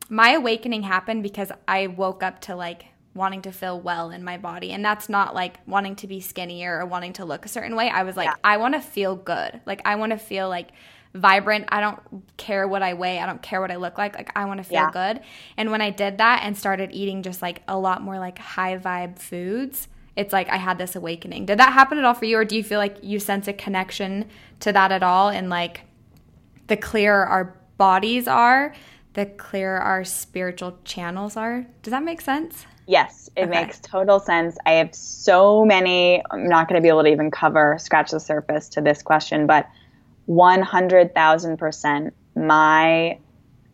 my awakening happened because I woke up to like wanting to feel well in my body. And that's not like wanting to be skinnier or wanting to look a certain way. I was like, yeah. I want to feel good. Like I want to feel like vibrant. I don't care what I weigh. I don't care what I look like. Like I want to feel good. And when I did that and started eating just like a lot more like high vibe foods, it's like I had this awakening. Did that happen at all for you? Or do you feel like you sense a connection to that at all? And like the clearer our bodies are, the clearer our spiritual channels are. Does that make sense? Yes, it makes total sense. I have so many, I'm not going to be able to even scratch the surface to this question, but 100,000% my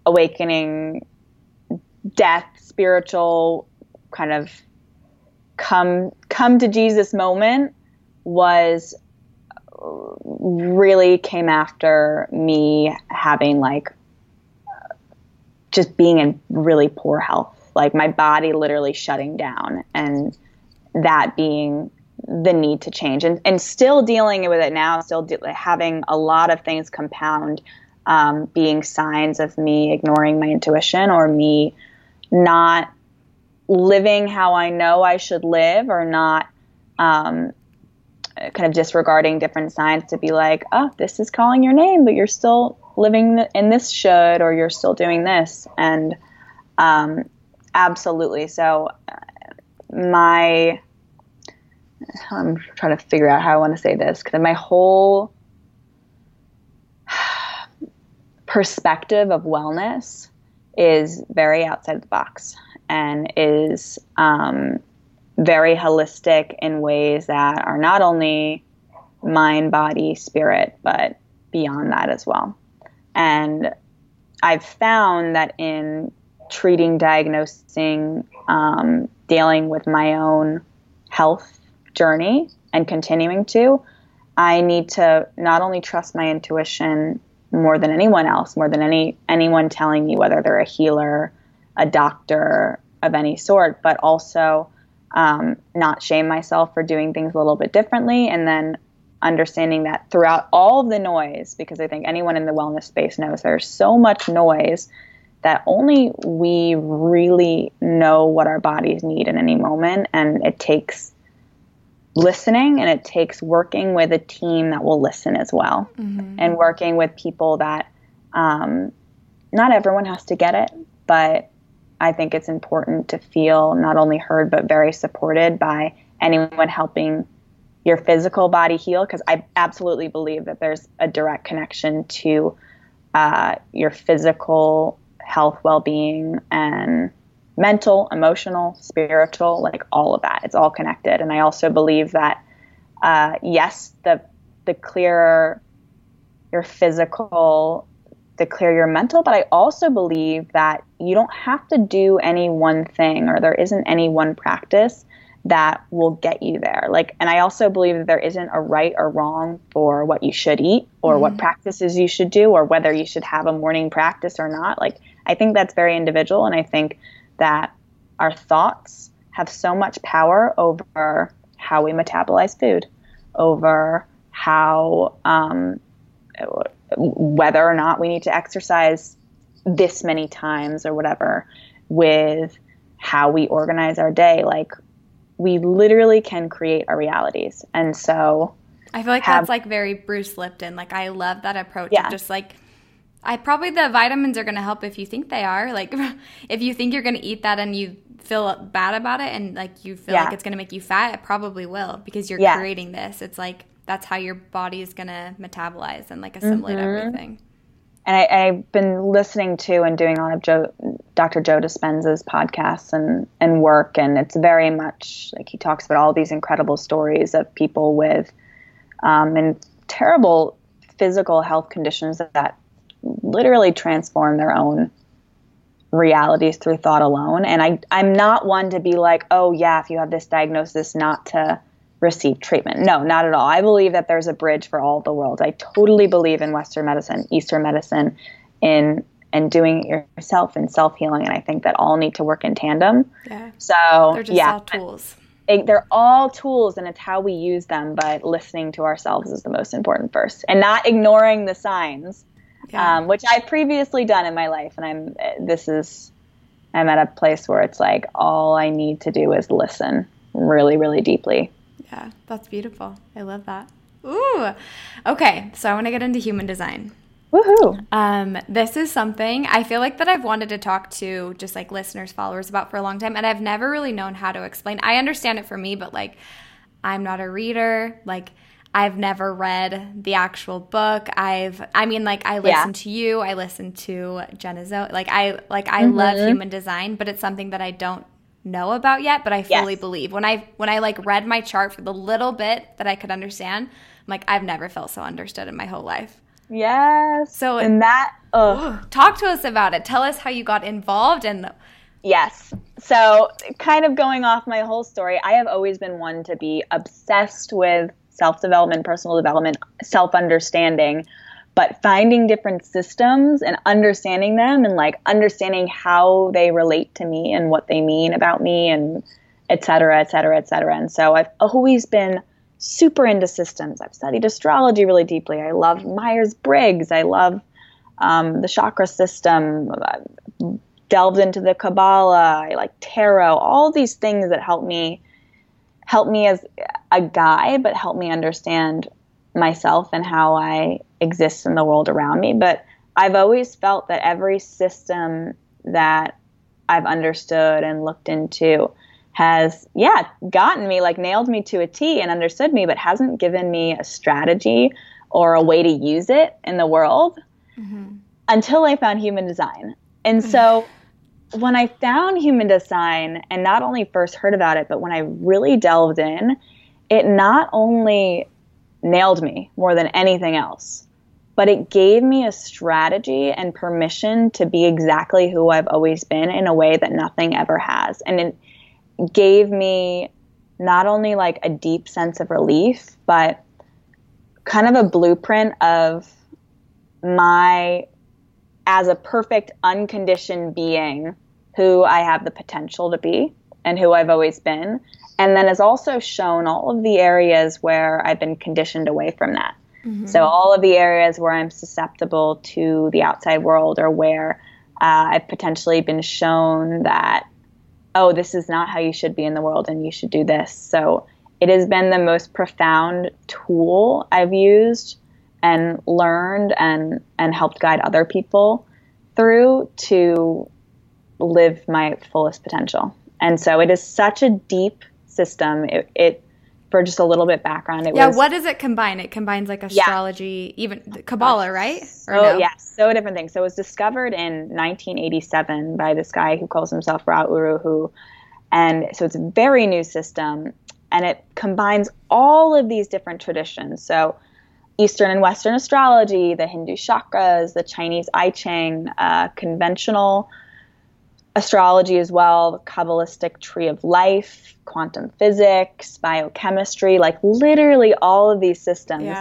awakening, death, spiritual kind of come to Jesus moment was really came after me having like just being in really poor health. Like my body literally shutting down, and that being the need to change, and still dealing with it now, still having a lot of things compound, being signs of me ignoring my intuition or me not living how I know I should live, or not kind of disregarding different signs to be like, oh, this is calling your name, but you're still living in this should, or you're still doing this. And absolutely. So I'm trying to figure out how I want to say this, because my whole perspective of wellness is very outside the box, and is very holistic in ways that are not only mind, body, spirit, but beyond that as well. And I've found that in treating, diagnosing, dealing with my own health journey and continuing to, I need to not only trust my intuition more than anyone else, more than anyone telling me whether they're a healer, a doctor of any sort, but also not shame myself for doing things a little bit differently. And then understanding that throughout all of the noise, because I think anyone in the wellness space knows there's so much noise that only we really know what our bodies need in any moment. And it takes listening, and it takes working with a team that will listen as well. Mm-hmm. And working with people that not everyone has to get it, but I think it's important to feel not only heard, but very supported by anyone helping your physical body heal. Because I absolutely believe that there's a direct connection to your physical health, well-being, and mental, emotional, spiritual, like all of that. It's all connected. And I also believe that, yes, the clearer your physical, the clearer your mental, but I also believe that you don't have to do any one thing, or there isn't any one practice that will get you there. Like, and I also believe that there isn't a right or wrong for what you should eat, or what practices you should do, or whether you should have a morning practice or not. Like, I think that's very individual. And I think that our thoughts have so much power over how we metabolize food, over how, whether or not we need to exercise this many times or whatever, with how we organize our day. Like, we literally can create our realities. And so I feel like that's like very Bruce Lipton. Like, I love that approach. Yeah. Of just like, I probably the vitamins are going to help if you think they are. Like, if you think you're going to eat that and you feel bad about it, and like you feel like it's going to make you fat, it probably will, because you're creating this. It's like, that's how your body is going to metabolize and like assimilate everything. And I've been listening to and doing a lot of Dr. Joe Dispenza's podcasts and work, and it's very much like he talks about all these incredible stories of people with and terrible physical health conditions that literally transform their own realities through thought alone. And I'm not one to be like, oh yeah, if you have this diagnosis, not to – received treatment. No, not at all. I believe that there's a bridge for all the worlds. I totally believe in Western medicine, Eastern medicine, and doing it yourself and self-healing. And I think that all need to work in tandem. Yeah. So they're just all tools. They're all tools, and it's how we use them, but listening to ourselves is the most important first, and not ignoring the signs, which I've previously done in my life. And I'm at a place where it's like, all I need to do is listen really, really deeply. Yeah, that's beautiful. I love that. Ooh. Okay. So I want to get into human design. Woohoo. This is something I feel like that I've wanted to talk to just like listeners, followers about for a long time. And I've never really known how to explain. I understand it for me, but like, I'm not a reader. Like, I've never read the actual book. I listen to you. I listen to Jenna Zoe. I mm-hmm. love human design, but it's something that I don't know about yet, but I fully believe. When I like read my chart for the little bit that I could understand, I'm like, I've never felt so understood in my whole life. Yes. So and that talk to us about it. Tell us how you got involved and yes. So kind of going off my whole story, I have always been one to be obsessed with self-development, personal development, self-understanding, but finding different systems and understanding them and like understanding how they relate to me and what they mean about me and et cetera, et cetera, et cetera. And so I've always been super into systems. I've studied astrology really deeply. I love Myers-Briggs. I love the chakra system. I've delved into the Kabbalah. I like tarot. All these things that help me as a guide, but help me understand myself and how I exist in the world around me. But I've always felt that every system that I've understood and looked into has, gotten me, like nailed me to a T and understood me, but hasn't given me a strategy or a way to use it in the world mm-hmm. until I found human design. And so when I found human design and not only first heard about it, but when I really delved in, it not only nailed me more than anything else, but it gave me a strategy and permission to be exactly who I've always been in a way that nothing ever has. And it gave me not only like a deep sense of relief, but kind of a blueprint of my as a perfect unconditioned being who I have the potential to be and who I've always been. And then has also shown all of the areas where I've been conditioned away from that. Mm-hmm. So all of the areas where I'm susceptible to the outside world or where I've potentially been shown that, oh, this is not how you should be in the world and you should do this. So it has been the most profound tool I've used and learned and helped guide other people through to live my fullest potential. And so it is such a deep system. It for just a little bit background, was. Yeah, what does it combine? It combines like astrology, even Kabbalah, right? So different things. So it was discovered in 1987 by this guy who calls himself Ra Uru Hu. And so it's a very new system, and it combines all of these different traditions. So Eastern and Western astrology, the Hindu chakras, the Chinese I Ching, conventional astrology as well, the Kabbalistic tree of life, quantum physics, biochemistry, like literally all of these systems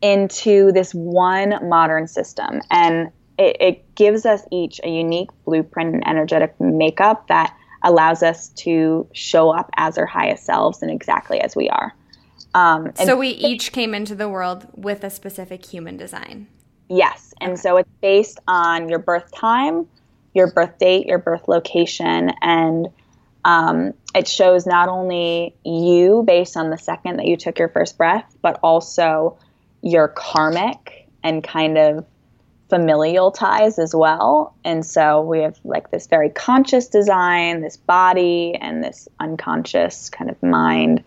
into this one modern system. And it gives us each a unique blueprint and energetic makeup that allows us to show up as our highest selves and exactly as we are. So we each came into the world with a specific human design. Yes. And so it's based on your birth time, your birth date, your birth location, and it shows not only you based on the second that you took your first breath, but also your karmic and kind of familial ties as well. And so we have like this very conscious design, this body, and this unconscious kind of mind,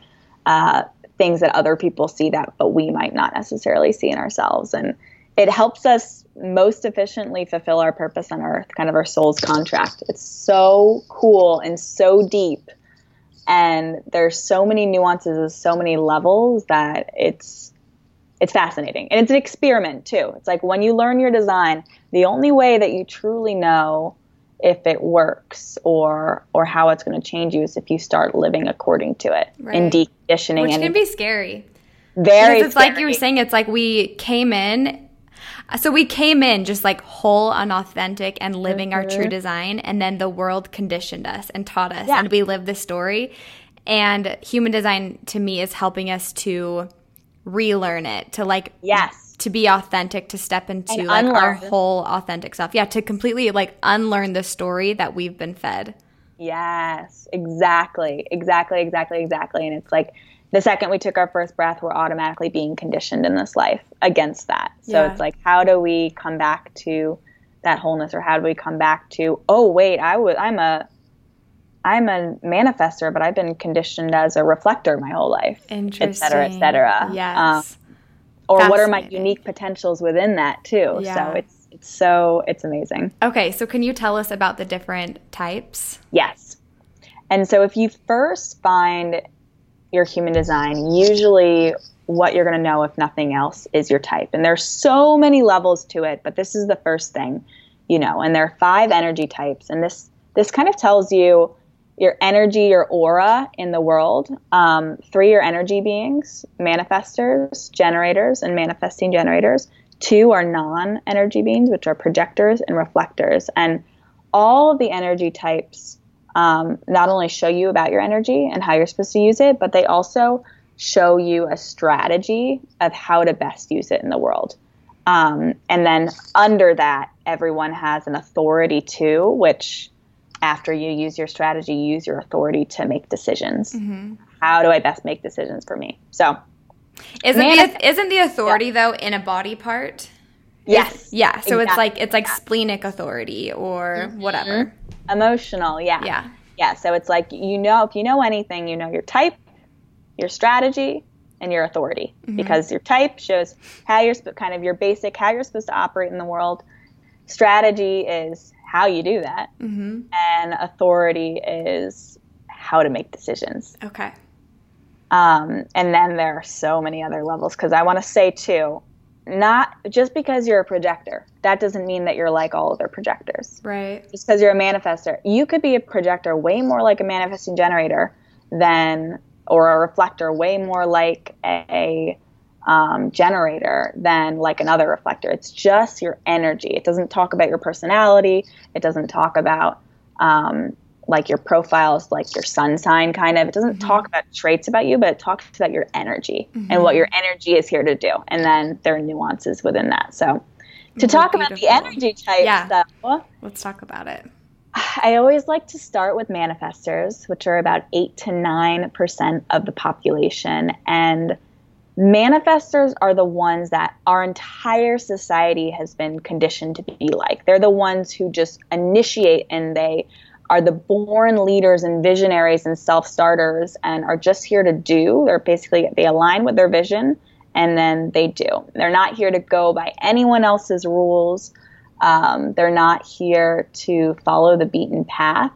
things that other people see that, but we might not necessarily see in ourselves. And it helps us most efficiently fulfill our purpose on earth, kind of our soul's contract. It's so cool and so deep. And there's so many nuances and so many levels that it's fascinating. And it's an experiment too. It's like when you learn your design, the only way that you truly know if it works or how it's going to change you is if you start living according to it and deconditioning. Which can be scary. Very scary. It's like you were saying, it's like we came in. So we came in just like whole, unauthentic, and living our true design. And then the world conditioned us and taught us. Yeah. And we lived this story. And human design, to me, is helping us to relearn it, to like to be authentic, to step into and like our whole authentic self. Yeah, to completely like unlearn the story that we've been fed. Yes, exactly. And it's like the second we took our first breath, we're automatically being conditioned in this life against that. So it's like, how do we come back to that wholeness, or how do we come back to, oh wait, I'm a manifester, but I've been conditioned as a reflector my whole life, et cetera, et cetera. Yes. Or what are my unique potentials within that too? Yeah. So it's amazing. Okay. So can you tell us about the different types? Yes. And so if you first find your human design, usually what you're going to know, if nothing else, is your type. And there's so many levels to it, but this is the first thing, you know, and there are 5 energy types. And this kind of tells you your energy, your aura in the world. 3 are energy beings, manifestors, generators, and manifesting generators. 2 are non-energy beings, which are projectors and reflectors. And all of the energy types not only show you about your energy and how you're supposed to use it, but they also show you a strategy of how to best use it in the world. And then under that, everyone has an authority too, which... after you use your strategy, you use your authority to make decisions. Mm-hmm. How do I best make decisions for me? So, isn't the authority though in a body part? Yes. Yeah. So exactly. it's like splenic authority or whatever. Emotional. Yeah. Yeah. Yeah. So it's like, you know, if you know anything, you know your type, your strategy, and your authority, because your type shows how you're kind of your basic, how you're supposed to operate in the world. Strategy is how you do that, and authority is how to make decisions. Okay. And then there are so many other levels, because I want to say too, not just because you're a projector, that doesn't mean that you're like all other projectors. Right. Just because you're a manifestor, you could be a projector way more like a manifesting generator than, or a reflector way more like a generator than like another reflector. It's just your energy. It doesn't talk about your personality. It doesn't talk about like your profiles, like your sun sign kind of. It doesn't talk about traits about you, but it talks about your energy and what your energy is here to do. And then there are nuances within that. So to talk about the energy types, though, let's talk about it. I always like to start with manifestors, which are about 8 to 9% of the population. And manifestors are the ones that our entire society has been conditioned to be like. They're the ones who just initiate, and they are the born leaders and visionaries and self-starters and are just here to do. They're basically, they align with their vision and then they do. They're not here to go by anyone else's rules. They're not here to follow the beaten path,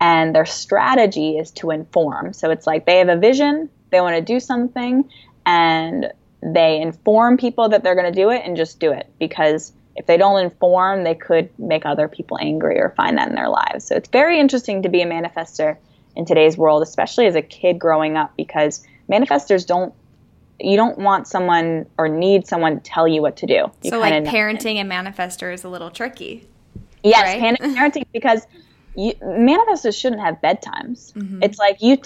and their strategy is to inform. So it's like they have a vision, they want to do something, and they inform people that they're going to do it and just do it, because if they don't inform, they could make other people angry or find that in their lives. So it's very interesting to be a manifester in today's world, especially as a kid growing up, because manifestors you don't want someone or need someone to tell you what to do. You so like parenting and manifestor is a little tricky. Yes, right? Parenting, because manifestors shouldn't have bedtimes. It's like you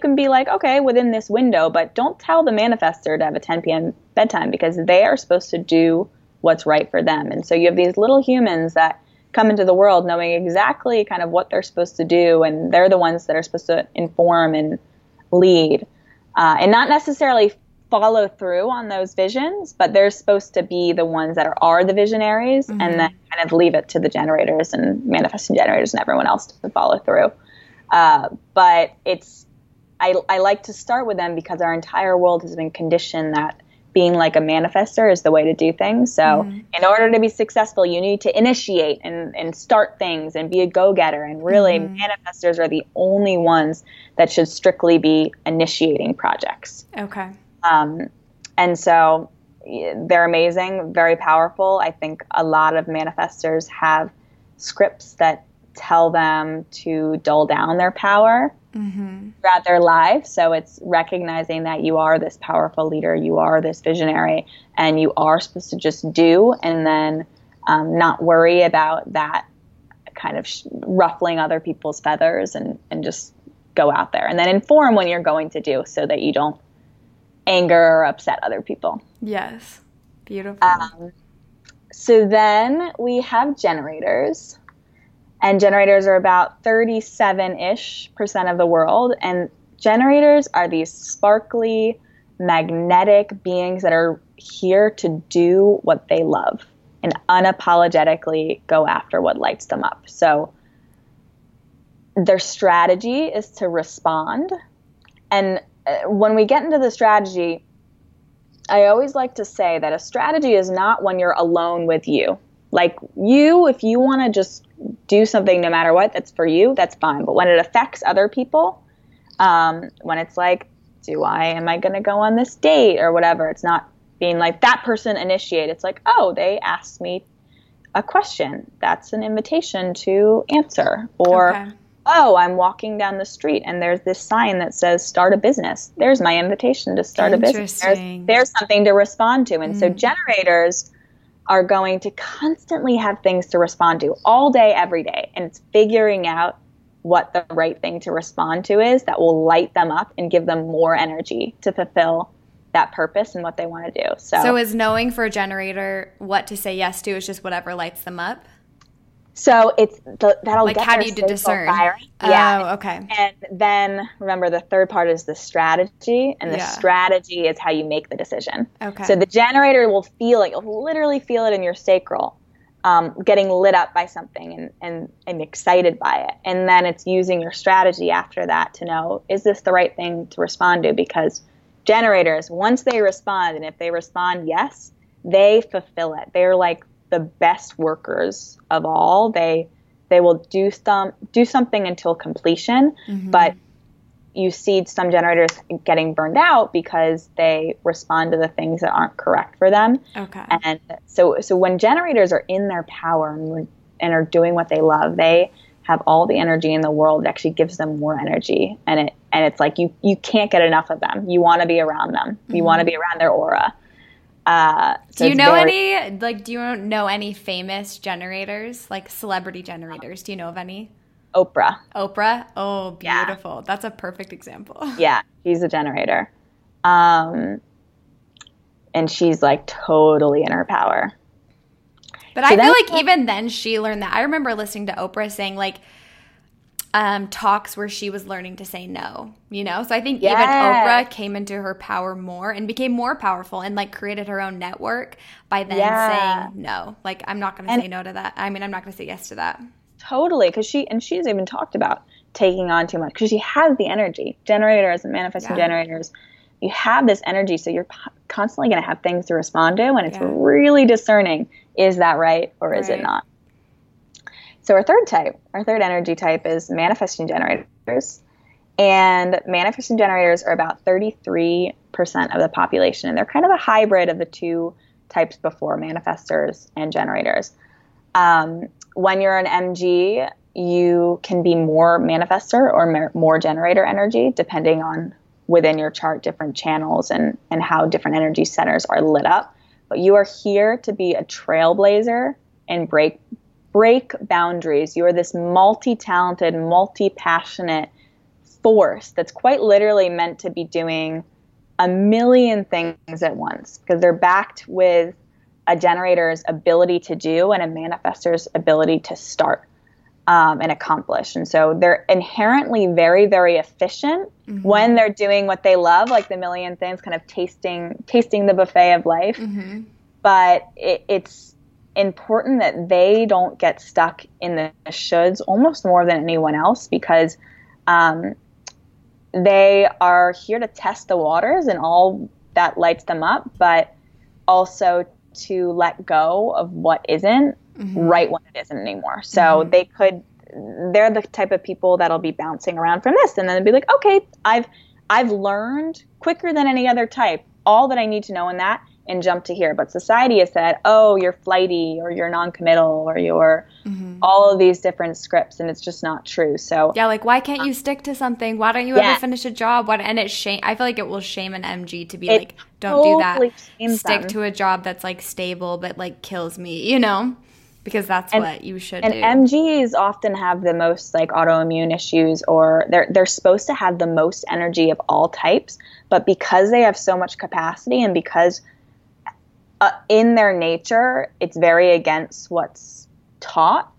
can be like, okay, within this window, but don't tell the manifestor to have a 10 p.m. bedtime, because they are supposed to do what's right for them. And so you have these little humans that come into the world knowing exactly kind of what they're supposed to do, and they're the ones that are supposed to inform and lead, and not necessarily follow through on those visions, but they're supposed to be the ones that are the visionaries, and then kind of leave it to the generators and manifesting generators and everyone else to follow through. But it's, I like to start with them because our entire world has been conditioned that being like a manifester is the way to do things. So in order to be successful, you need to initiate and start things and be a go-getter. And really, manifestors are the only ones that should strictly be initiating projects. Okay. And so they're amazing, very powerful. I think a lot of manifestors have scripts that tell them to dull down their power throughout their life. So it's recognizing that you are this powerful leader, you are this visionary, and you are supposed to just do, and then not worry about that kind of ruffling other people's feathers, and just go out there. And then inform when you're going to do, so that you don't anger or upset other people. Yes. Beautiful. So then we have generators, and generators are about 37-ish% of the world. And generators are these sparkly, magnetic beings that are here to do what they love and unapologetically go after what lights them up. So their strategy is to respond. And when we get into the strategy, I always like to say that a strategy is not when you're alone with you. Like you, if you want to just do something no matter what, that's for you, that's fine. But when it affects other people, when it's like, am I going to go on this date or whatever? It's not being like that person initiate. It's like, oh, they asked me a question. That's an invitation to answer. Or, oh, I'm walking down the street and there's this sign that says start a business. There's my invitation to start a business. There's something to respond to. And so generators are going to constantly have things to respond to all day, every day. And it's figuring out what the right thing to respond to is that will light them up and give them more energy to fulfill that purpose and what they want to do. So is knowing for a generator what to say yes to is just whatever lights them up? So it's that'll like get how do you discern? Firing. Yeah. Oh, okay. And then remember, the third part is the strategy, and the strategy is how you make the decision. Okay. So the generator will feel it. You'll literally feel it in your sacral, getting lit up by something and excited by it. And then it's using your strategy after that to know, is this the right thing to respond to? Because generators, once they respond, and if they respond yes, they fulfill it. They're like the best workers of all. They will do something until completion, but you see some generators getting burned out because they respond to the things that aren't correct for them. Okay. And so when generators are in their power and are doing what they love, they have all the energy in the world. It actually gives them more energy, and it's like you can't get enough of them. You want to be around them. You want to be around their aura. So do you know any famous generators, like celebrity generators? Do you know of any? Oprah. Oh, beautiful. Yeah. That's a perfect example. Yeah. She's a generator. And she's like totally in her power. But so I feel like even then she learned that. I remember listening to Oprah saying like, talks where she was learning to say no, you know? So I think even Oprah came into her power more and became more powerful and like created her own network by then saying no. Like, I'm not going to say no to that. I mean, I'm not going to say yes to that. Totally. Because she's even talked about taking on too much because she has the energy. Generators and manifesting generators, you have this energy. So you're constantly going to have things to respond to, and it's really discerning. Is that right or is it not? So our third energy type is manifesting generators. And manifesting generators are about 33% of the population. And they're kind of a hybrid of the two types before, manifestors and generators. When you're an MG, you can be more manifestor or more generator energy, depending on within your chart, different channels and how different energy centers are lit up. But you are here to be a trailblazer and break boundaries. You are this multi-talented, multi-passionate force that's quite literally meant to be doing a million things at once, because they're backed with a generator's ability to do and a manifestor's ability to start and accomplish. And so they're inherently very, very efficient when they're doing what they love, like the million things, kind of tasting the buffet of life. But it's important that they don't get stuck in the shoulds almost more than anyone else, because they are here to test the waters and all that lights them up, but also to let go of what isn't right when it isn't anymore. So they're the type of people that'll be bouncing around from this and then be like, okay, I've learned quicker than any other type all that I need to know in that, and jump to here. But society has said, oh, you're flighty, or you're noncommittal, or you're all of these different scripts, and it's just not true. So yeah, like, why can't you stick to something? Why don't you ever finish a job? And it's shame. I feel like it will shame an MG to be like, don't totally do that. Stick to a job that's like stable, but like kills me, you know? Because that's what you should do. And MGs often have the most like autoimmune issues, or they're supposed to have the most energy of all types, but because they have so much capacity and because in their nature it's very against what's taught,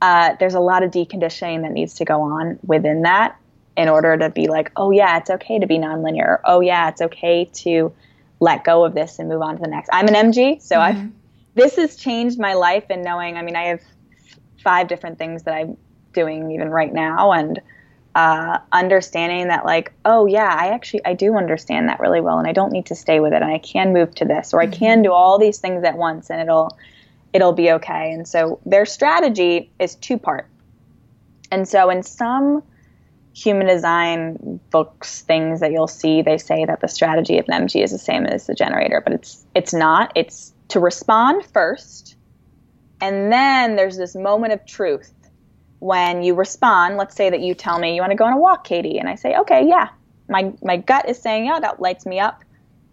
there's a lot of deconditioning that needs to go on within that in order to be like, oh yeah, it's okay to be nonlinear. Oh yeah, it's okay to let go of this and move on to the next. I'm an MG, so this has changed my life in knowing, I mean, I have 5 different things that I'm doing even right now, and understanding that like, oh yeah, I do understand that really well, and I don't need to stay with it, and I can move to this, or I can do all these things at once, and it'll be okay. And so their strategy is 2-part. And so in some human design books, things that you'll see, they say that the strategy of an MG is the same as the generator, but it's not. It's to respond first, and then there's this moment of truth when you respond. Let's say that you tell me you want to go on a walk, Katie, and I say, okay, yeah, my gut is saying, yeah, that lights me up.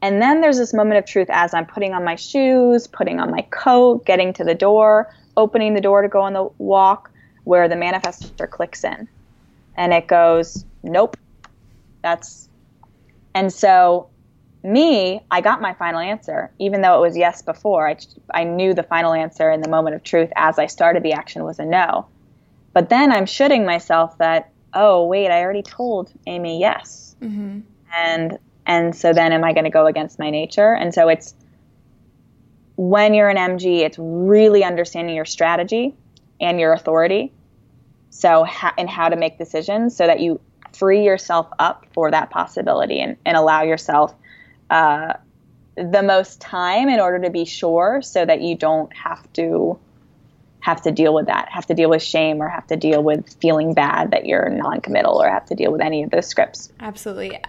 And then there's this moment of truth as I'm putting on my shoes, putting on my coat, getting to the door, opening the door to go on the walk, where the manifestor clicks in and it goes, nope, and so me, I got my final answer, even though it was yes before. I knew the final answer in the moment of truth as I started the action was a no. But then I'm shooting myself that, oh, wait, I already told Amy yes. Mm-hmm. And so then am I going to go against my nature? And so it's, when you're an MG, it's really understanding your strategy and your authority, and how to make decisions so that you free yourself up for that possibility and allow yourself the most time in order to be sure, so that you don't have to deal with that, have to deal with shame, or have to deal with feeling bad that you're non-committal, or have to deal with any of those scripts. Absolutely.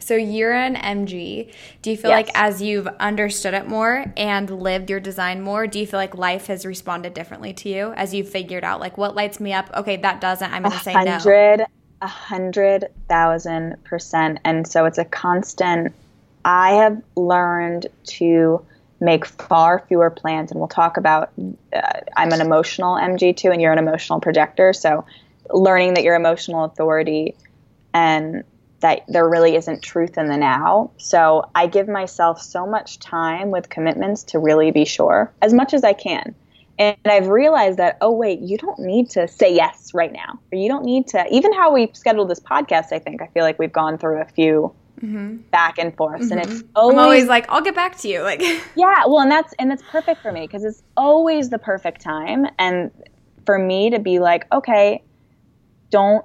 So you're an MG. Do you feel like as you've understood it more and lived your design more, do you feel like life has responded differently to you as you've figured out like what lights me up? Okay, that doesn't, I'm going to say no. 100,000%. And so it's a constant. I have learned to make far fewer plans, and we'll talk about I'm an emotional MG too, and you're an emotional projector, so learning that your emotional authority and that there really isn't truth in the now. So I give myself so much time with commitments to really be sure as much as I can. And I've realized that, oh, wait, you don't need to say yes right now, or you don't need to – even how we scheduled this podcast, I feel like we've gone through a few – back and forth, and it's always, I'm always like, I'll get back to you, like yeah, well, and that's perfect for me, because it's always the perfect time, and for me to be like, okay, don't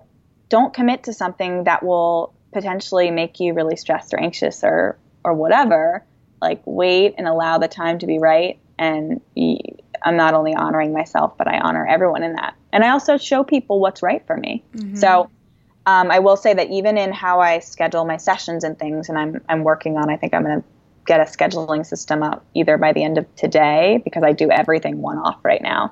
commit to something that will potentially make you really stressed or anxious or whatever. Like, wait and allow the time to be right, and I'm not only honoring myself, but I honor everyone in that, and I also show people what's right for me. So I will say that even in how I schedule my sessions and things, and I'm working on, I think I'm going to get a scheduling system up either by the end of today, because I do everything one off right now.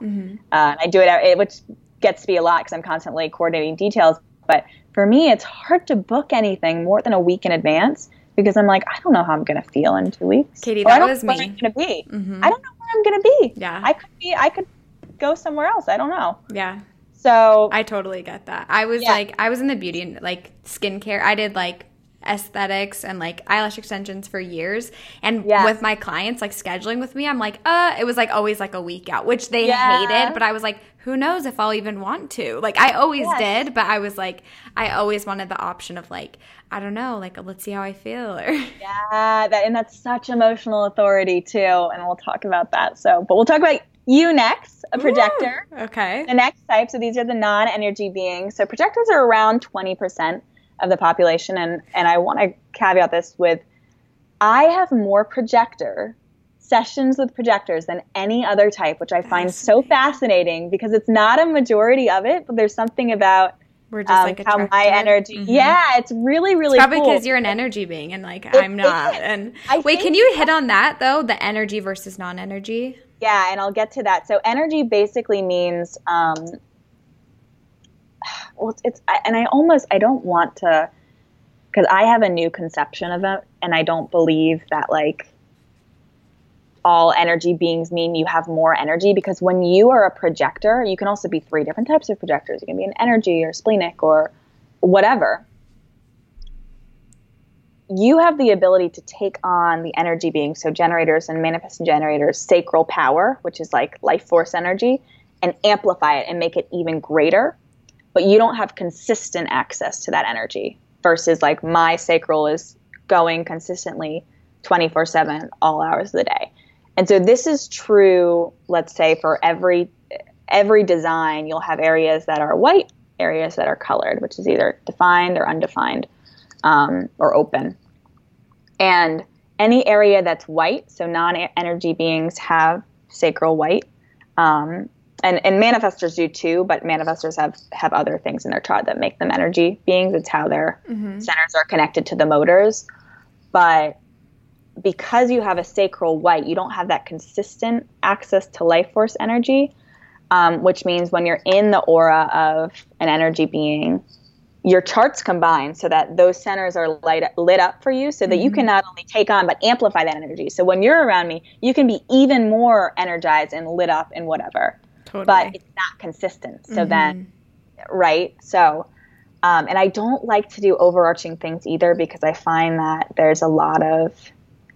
I do it, which gets to be a lot because I'm constantly coordinating details. But for me, it's hard to book anything more than a week in advance, because I'm like, I don't know how I'm going to feel in 2 weeks. Katie, that was me. I don't know where I'm going to be. I don't know where I'm going to be. Yeah, I could go somewhere else. I don't know. Yeah. So I totally get that. I was like, I was in the beauty and like skincare. I did like aesthetics and like eyelash extensions for years. And with my clients, like scheduling with me, I'm like, it was like always like a week out, which they hated. But I was like, who knows if I'll even want to. Like I always did, but I was like, I always wanted the option of like, I don't know, like let's see how I feel. Or and that's such emotional authority too. And we'll talk about that. So, but we'll talk about you next, a projector. Ooh, okay. The next type. So these are the non-energy beings. So projectors are around 20% of the population. And I want to caveat this with, I have more projector sessions with projectors than any other type, which I find so fascinating, because it's not a majority of it, but there's something about We're just like attracted. How my energy. Mm-hmm. Yeah, it's really, really it's probably cool. Because you're an energy being and like I'm not. And wait, can you hit on that though? The energy versus non-energy? Yeah, and I'll get to that. So energy basically means, I don't want to, because I have a new conception of it, and I don't believe that like all energy beings mean you have more energy, because when you are a projector, you can also be three different types of projectors. You can be an energy or splenic or whatever. You have the ability to take on the energy being, so generators and manifesting generators, sacral power, which is like life force energy, and amplify it and make it even greater. But you don't have consistent access to that energy versus like my sacral is going consistently 24/7 all hours of the day. And so this is true, let's say, for every design. You'll have areas that are white, areas that are colored, which is either defined or undefined. Or open. And any area that's white, so non-energy beings have sacral white, and manifestors do too, but manifestors have other things in their chart that make them energy beings. It's how their centers are connected to the motors. But because you have a sacral white, you don't have that consistent access to life force energy, which means when you're in the aura of an energy being, your charts combine so that those centers are lit up for you so that you can not only take on but amplify that energy. So when you're around me, you can be even more energized and lit up and whatever. Totally. But it's not consistent. So then, right? So, and I don't like to do overarching things either, because I find that there's a lot of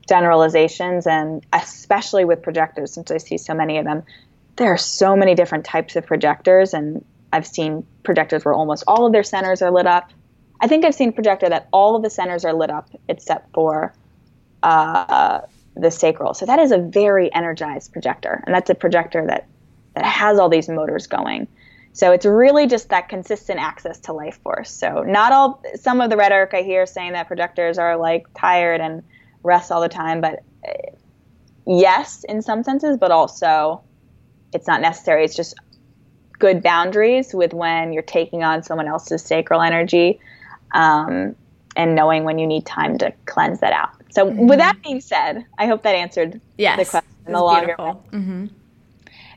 generalizations, and especially with projectors, since I see so many of them, there are so many different types of projectors, and I've seen projectors where almost all of their centers are lit up. I think I've seen a projector that all of the centers are lit up except for the sacral. So that is a very energized projector, and that's a projector that has all these motors going. So it's really just that consistent access to life force. So some of the rhetoric I hear saying that projectors are like tired and rest all the time, but yes, in some senses, but also it's not necessary. It's just good boundaries with when you're taking on someone else's sacral energy, and knowing when you need time to cleanse that out. So with that being said, I hope that answered the question. The longer one.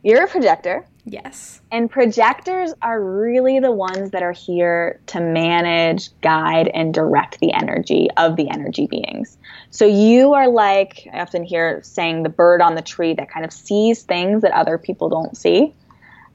You're a projector. Yes. And projectors are really the ones that are here to manage, guide, and direct the energy of the energy beings. So you are like, I often hear saying, the bird on the tree that kind of sees things that other people don't see.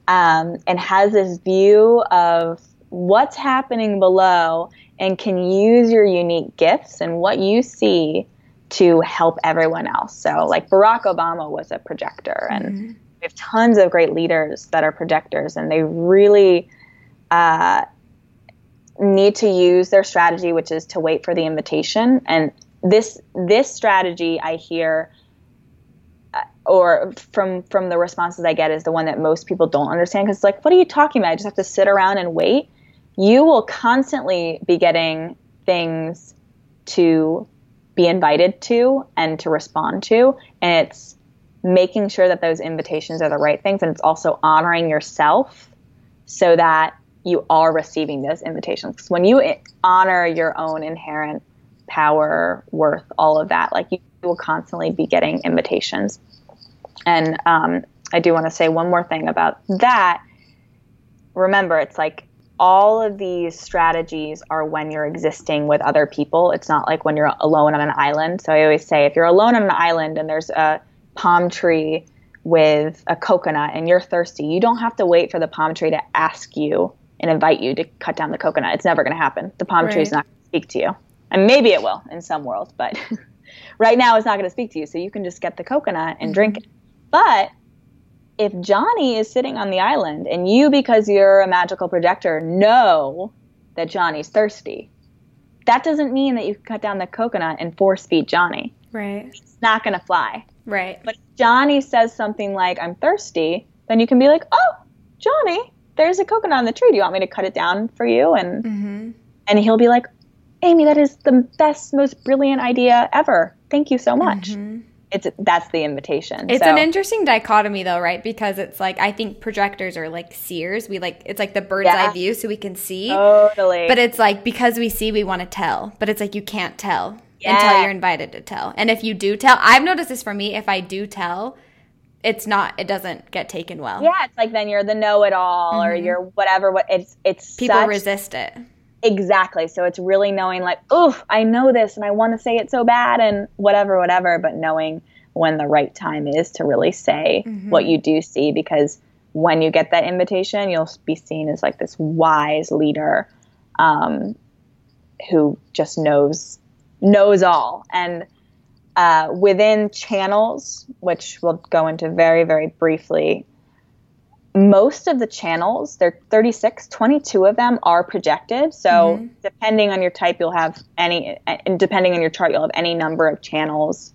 And has this view of what's happening below, and can use your unique gifts and what you see to help everyone else. So like Barack Obama was a projector, and we have tons of great leaders that are projectors, and they really need to use their strategy, which is to wait for the invitation. And this strategy I hear or from the responses I get is the one that most people don't understand, because it's like, what are you talking about? I just have to sit around and wait. You will constantly be getting things to be invited to and to respond to, and it's making sure that those invitations are the right things, and it's also honoring yourself so that you are receiving those invitations. Because when you honor your own inherent power, worth, all of that, like you will constantly be getting invitations. And I do want to say one more thing about that. Remember, it's like all of these strategies are when you're existing with other people. It's not like when you're alone on an island. So I always say, if you're alone on an island and there's a palm tree with a coconut and you're thirsty, you don't have to wait for the palm tree to ask you and invite you to cut down the coconut. It's never going to happen. The palm tree's not going to speak to you. And maybe it will in some worlds, but right now it's not going to speak to you. So you can just get the coconut and drink it. But if Johnny is sitting on the island and you, because you're a magical projector, know that Johnny's thirsty, that doesn't mean that you can cut down the coconut and force feed Johnny. Right. It's not going to fly. Right. But if Johnny says something like, I'm thirsty, then you can be like, oh, Johnny, there's a coconut on the tree. Do you want me to cut it down for you? And and he'll be like, Amy, that is the best, most brilliant idea ever. Thank you so much. that's the invitation. It's an interesting dichotomy though, right? Because it's like, I think projectors are like seers. We like, it's like the bird's eye view, so we can see. Totally. But it's like, because we see, we want to tell, but it's like, you can't tell until you're invited to tell. And if you do tell, I've noticed this for me, if I do tell, it doesn't get taken well. Yeah. It's like, then you're the know-it-all or you're whatever, people resist it. Exactly. So it's really knowing like, oof, I know this and I want to say it so bad and whatever, but knowing when the right time is to really say what you do see, because when you get that invitation, you'll be seen as like this wise leader, who just knows all. And, within channels, which we'll go into very, very briefly, most of the channels, there are 36, 22 of them are projected. So depending on your type, you'll have depending on your chart, you'll have any number of channels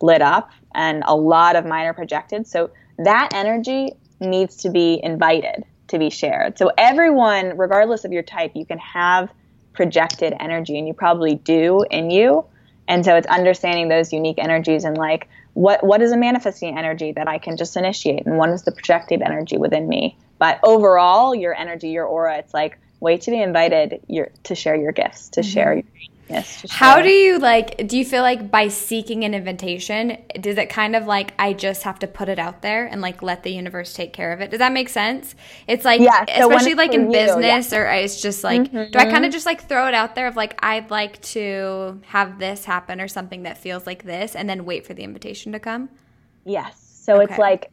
lit up, and a lot of mine are projected. So that energy needs to be invited to be shared. So everyone, regardless of your type, you can have projected energy, and you probably do in you. And so it's understanding those unique energies and like, what is a manifesting energy that I can just initiate? And what is the projected energy within me? But overall, your energy, your aura, it's like, wait to be invited to share your gifts, to share your uniqueness. How do you feel like by seeking an invitation, does it kind of like, I just have to put it out there and like let the universe take care of it? Does that make sense? It's like, so especially like in business or it's just like, do I kind of just like throw it out there of like, I'd like to have this happen or something that feels like this, and then wait for the invitation to come? Yes. So it's like,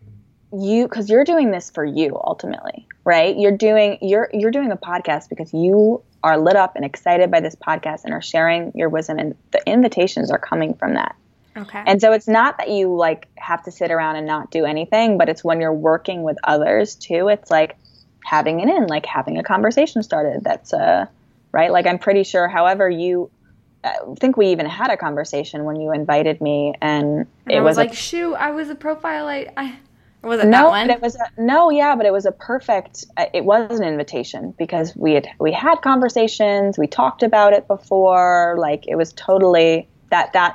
because you're doing this for you ultimately, right? You're doing a podcast because you are lit up and excited by this podcast and are sharing your wisdom, and the invitations are coming from that. Okay. And so it's not that you like have to sit around and not do anything, but it's when you're working with others too. It's like having a conversation started. That's right. Like I'm pretty sure, however you. I think we even had a conversation when you invited me, and it was like, shoo, I was a profile. Was it that one? But it was a perfect. It was an invitation because we had conversations, we talked about it before. Like it was totally that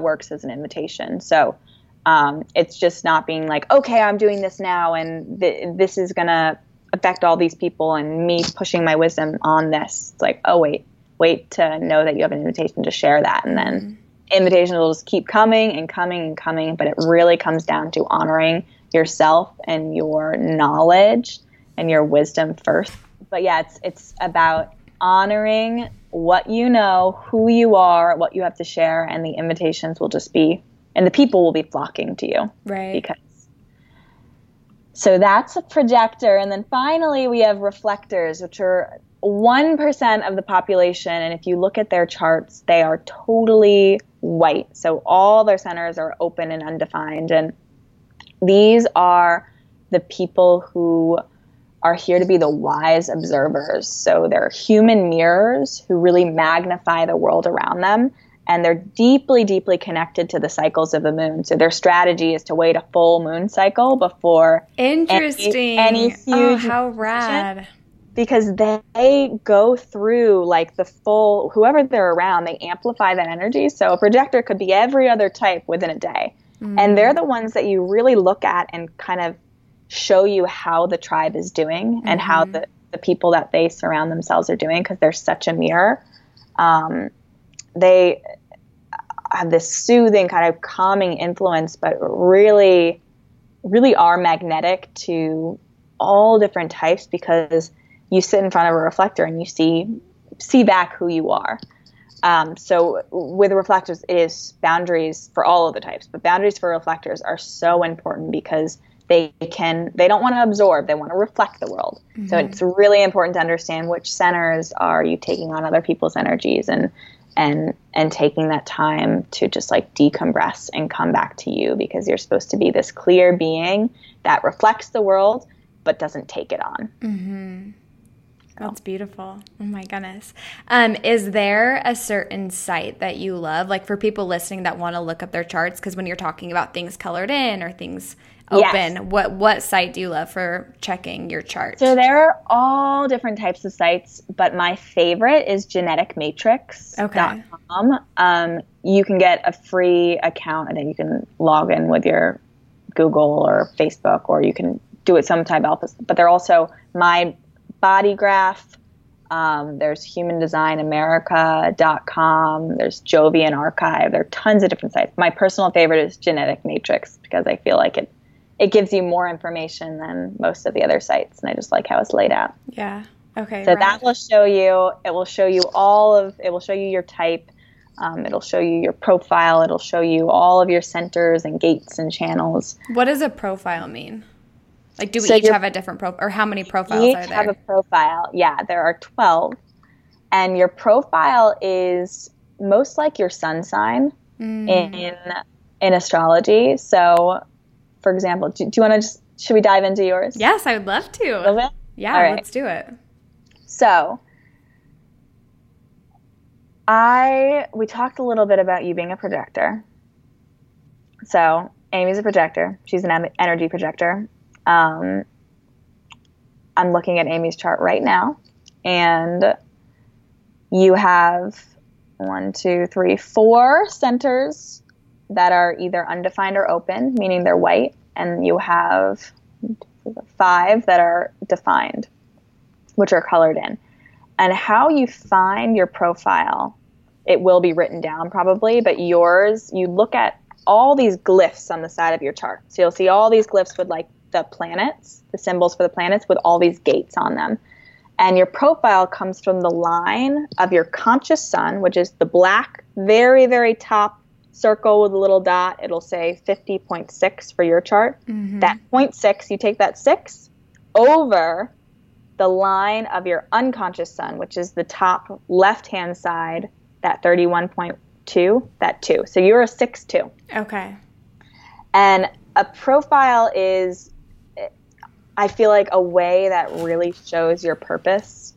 works as an invitation. So it's just not being like, okay, I'm doing this now, and this is gonna affect all these people, and me pushing my wisdom on this. It's like, oh wait to know that you have an invitation to share that, and then invitations will just keep coming and coming and coming. But it really comes down to honoring yourself and your knowledge and your wisdom first. But yeah, it's about honoring what you know, who you are, what you have to share, and the invitations will just be, and the people will be flocking to you. Right. So that's a projector. And then finally we have reflectors, which are 1% of the population. And if you look at their charts, they are totally white. So all their centers are open and undefined. And these are the people who are here to be the wise observers. So they're human mirrors who really magnify the world around them. And they're deeply, deeply connected to the cycles of the moon. So their strategy is to wait a full moon cycle before any huge how rad. Because they go through like the full, whoever they're around, they amplify that energy. So a projector could be every other type within a day. And they're the ones that you really look at and kind of show you how the tribe is doing and how the people that they surround themselves are doing, because they're such a mirror. They have this soothing kind of calming influence, but really, really are magnetic to all different types, because you sit in front of a reflector and you see back who you are. So with reflectors, it is boundaries for all of the types, but boundaries for reflectors are so important because they don't want to absorb, they want to reflect the world. So it's really important to understand which centers are you taking on other people's energies, and taking that time to just like decompress and come back to you, because you're supposed to be this clear being that reflects the world, but doesn't take it on. That's beautiful. Oh my goodness. Is there a certain site that you love, like for people listening that want to look up their charts? Because when you're talking about things colored in or things open, what site do you love for checking your chart? So there are all different types of sites, but my favorite is geneticmatrix.com. you can get a free account, and then you can log in with your Google or Facebook, or you can do it sometime else. But they're also my body graph. There's humandesignamerica.com. There's Jovian Archive. There are tons of different sites. My personal favorite is Genetic Matrix, because I feel like it gives you more information than most of the other sites, and I just like how it's laid out. Yeah. Okay. So that will show you. It will show you It will show you your type. It'll show you your profile. It'll show you all of your centers and gates and channels. What does a profile mean? Like, do we each have a different profile, or how many profiles are there? Each have a profile. Yeah, there are 12. And your profile is most like your sun sign in astrology. So, for example, do you want to should we dive into yours? Yes, I would love to. A little bit? Yeah, all right. Let's do it. So, we talked a little bit about you being a projector. So, Amy's a projector. She's an energy projector. I'm looking at Amy's chart right now, and you have 4 centers that are either undefined or open, meaning they're white, and you have 5 that are defined, which are colored in. And how you find your profile, it will be written down probably, but yours, you look at all these glyphs on the side of your chart. So you'll see all these glyphs with the planets, the symbols for the planets with all these gates on them. And your profile comes from the line of your conscious sun, which is the black, very, very top circle with a little dot. It'll say 50.6 for your chart. Mm-hmm. That 0.6, you take that 6 over the line of your unconscious sun, which is the top left-hand side, that 31.2, that 2. So you're a 6-2. Okay. And a profile is, I feel like, a way that really shows your purpose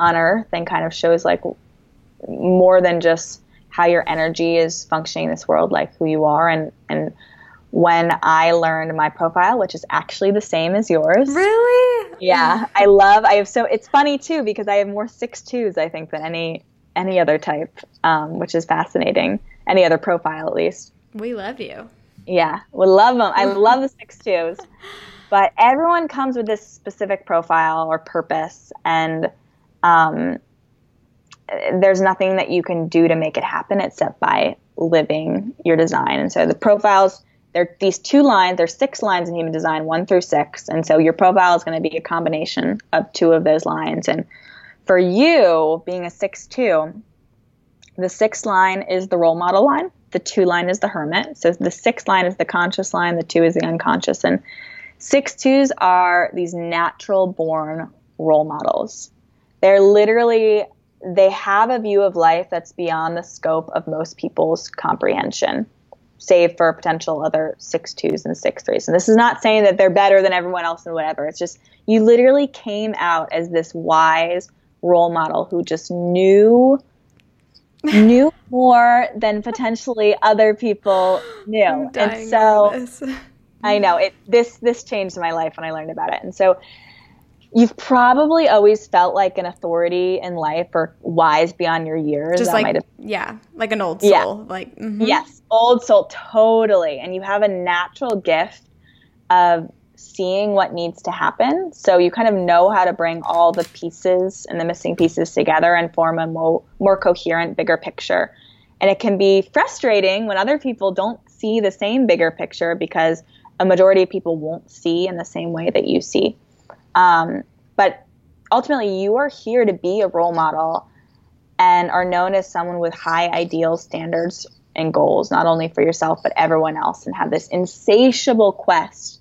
on Earth and kind of shows like more than just how your energy is functioning in this world, like who you are. And when I learned my profile, which is actually the same as yours. Really? Yeah. It's funny too, because I have more 6-2s, I think, than any other type, which is fascinating. Any other profile, at least. We love you. Yeah, we love them. I love the 6-2s. But everyone comes with this specific profile or purpose, and there's nothing that you can do to make it happen except by living your design. And so the profiles, they're these 2 lines. There's 6 lines in human design, 1 through 6. And so your profile is going to be a combination of 2 of those lines. And for you, being a 6-2, the 6th line is the role model line. The 2 line is the hermit. So the 6th line is the conscious line. The 2 is the unconscious. And 6-2s are these natural born role models. They have a view of life that's beyond the scope of most people's comprehension, save for potential other 6-2s and 6-3s. And this is not saying that they're better than everyone else and whatever. It's just, you literally came out as this wise role model who just knew more than potentially other people knew. I'm dying and so. I know this changed my life when I learned about it. And so you've probably always felt like an authority in life or wise beyond your years. Just like an old soul. Yeah. Like, mm-hmm. Yes, old soul, totally. And you have a natural gift of seeing what needs to happen. So you kind of know how to bring all the pieces and the missing pieces together and form a more coherent, bigger picture. And it can be frustrating when other people don't see the same bigger picture, because a majority of people won't see in the same way that you see. But ultimately, you are here to be a role model and are known as someone with high ideals, standards, and goals, not only for yourself, but everyone else, and have this insatiable quest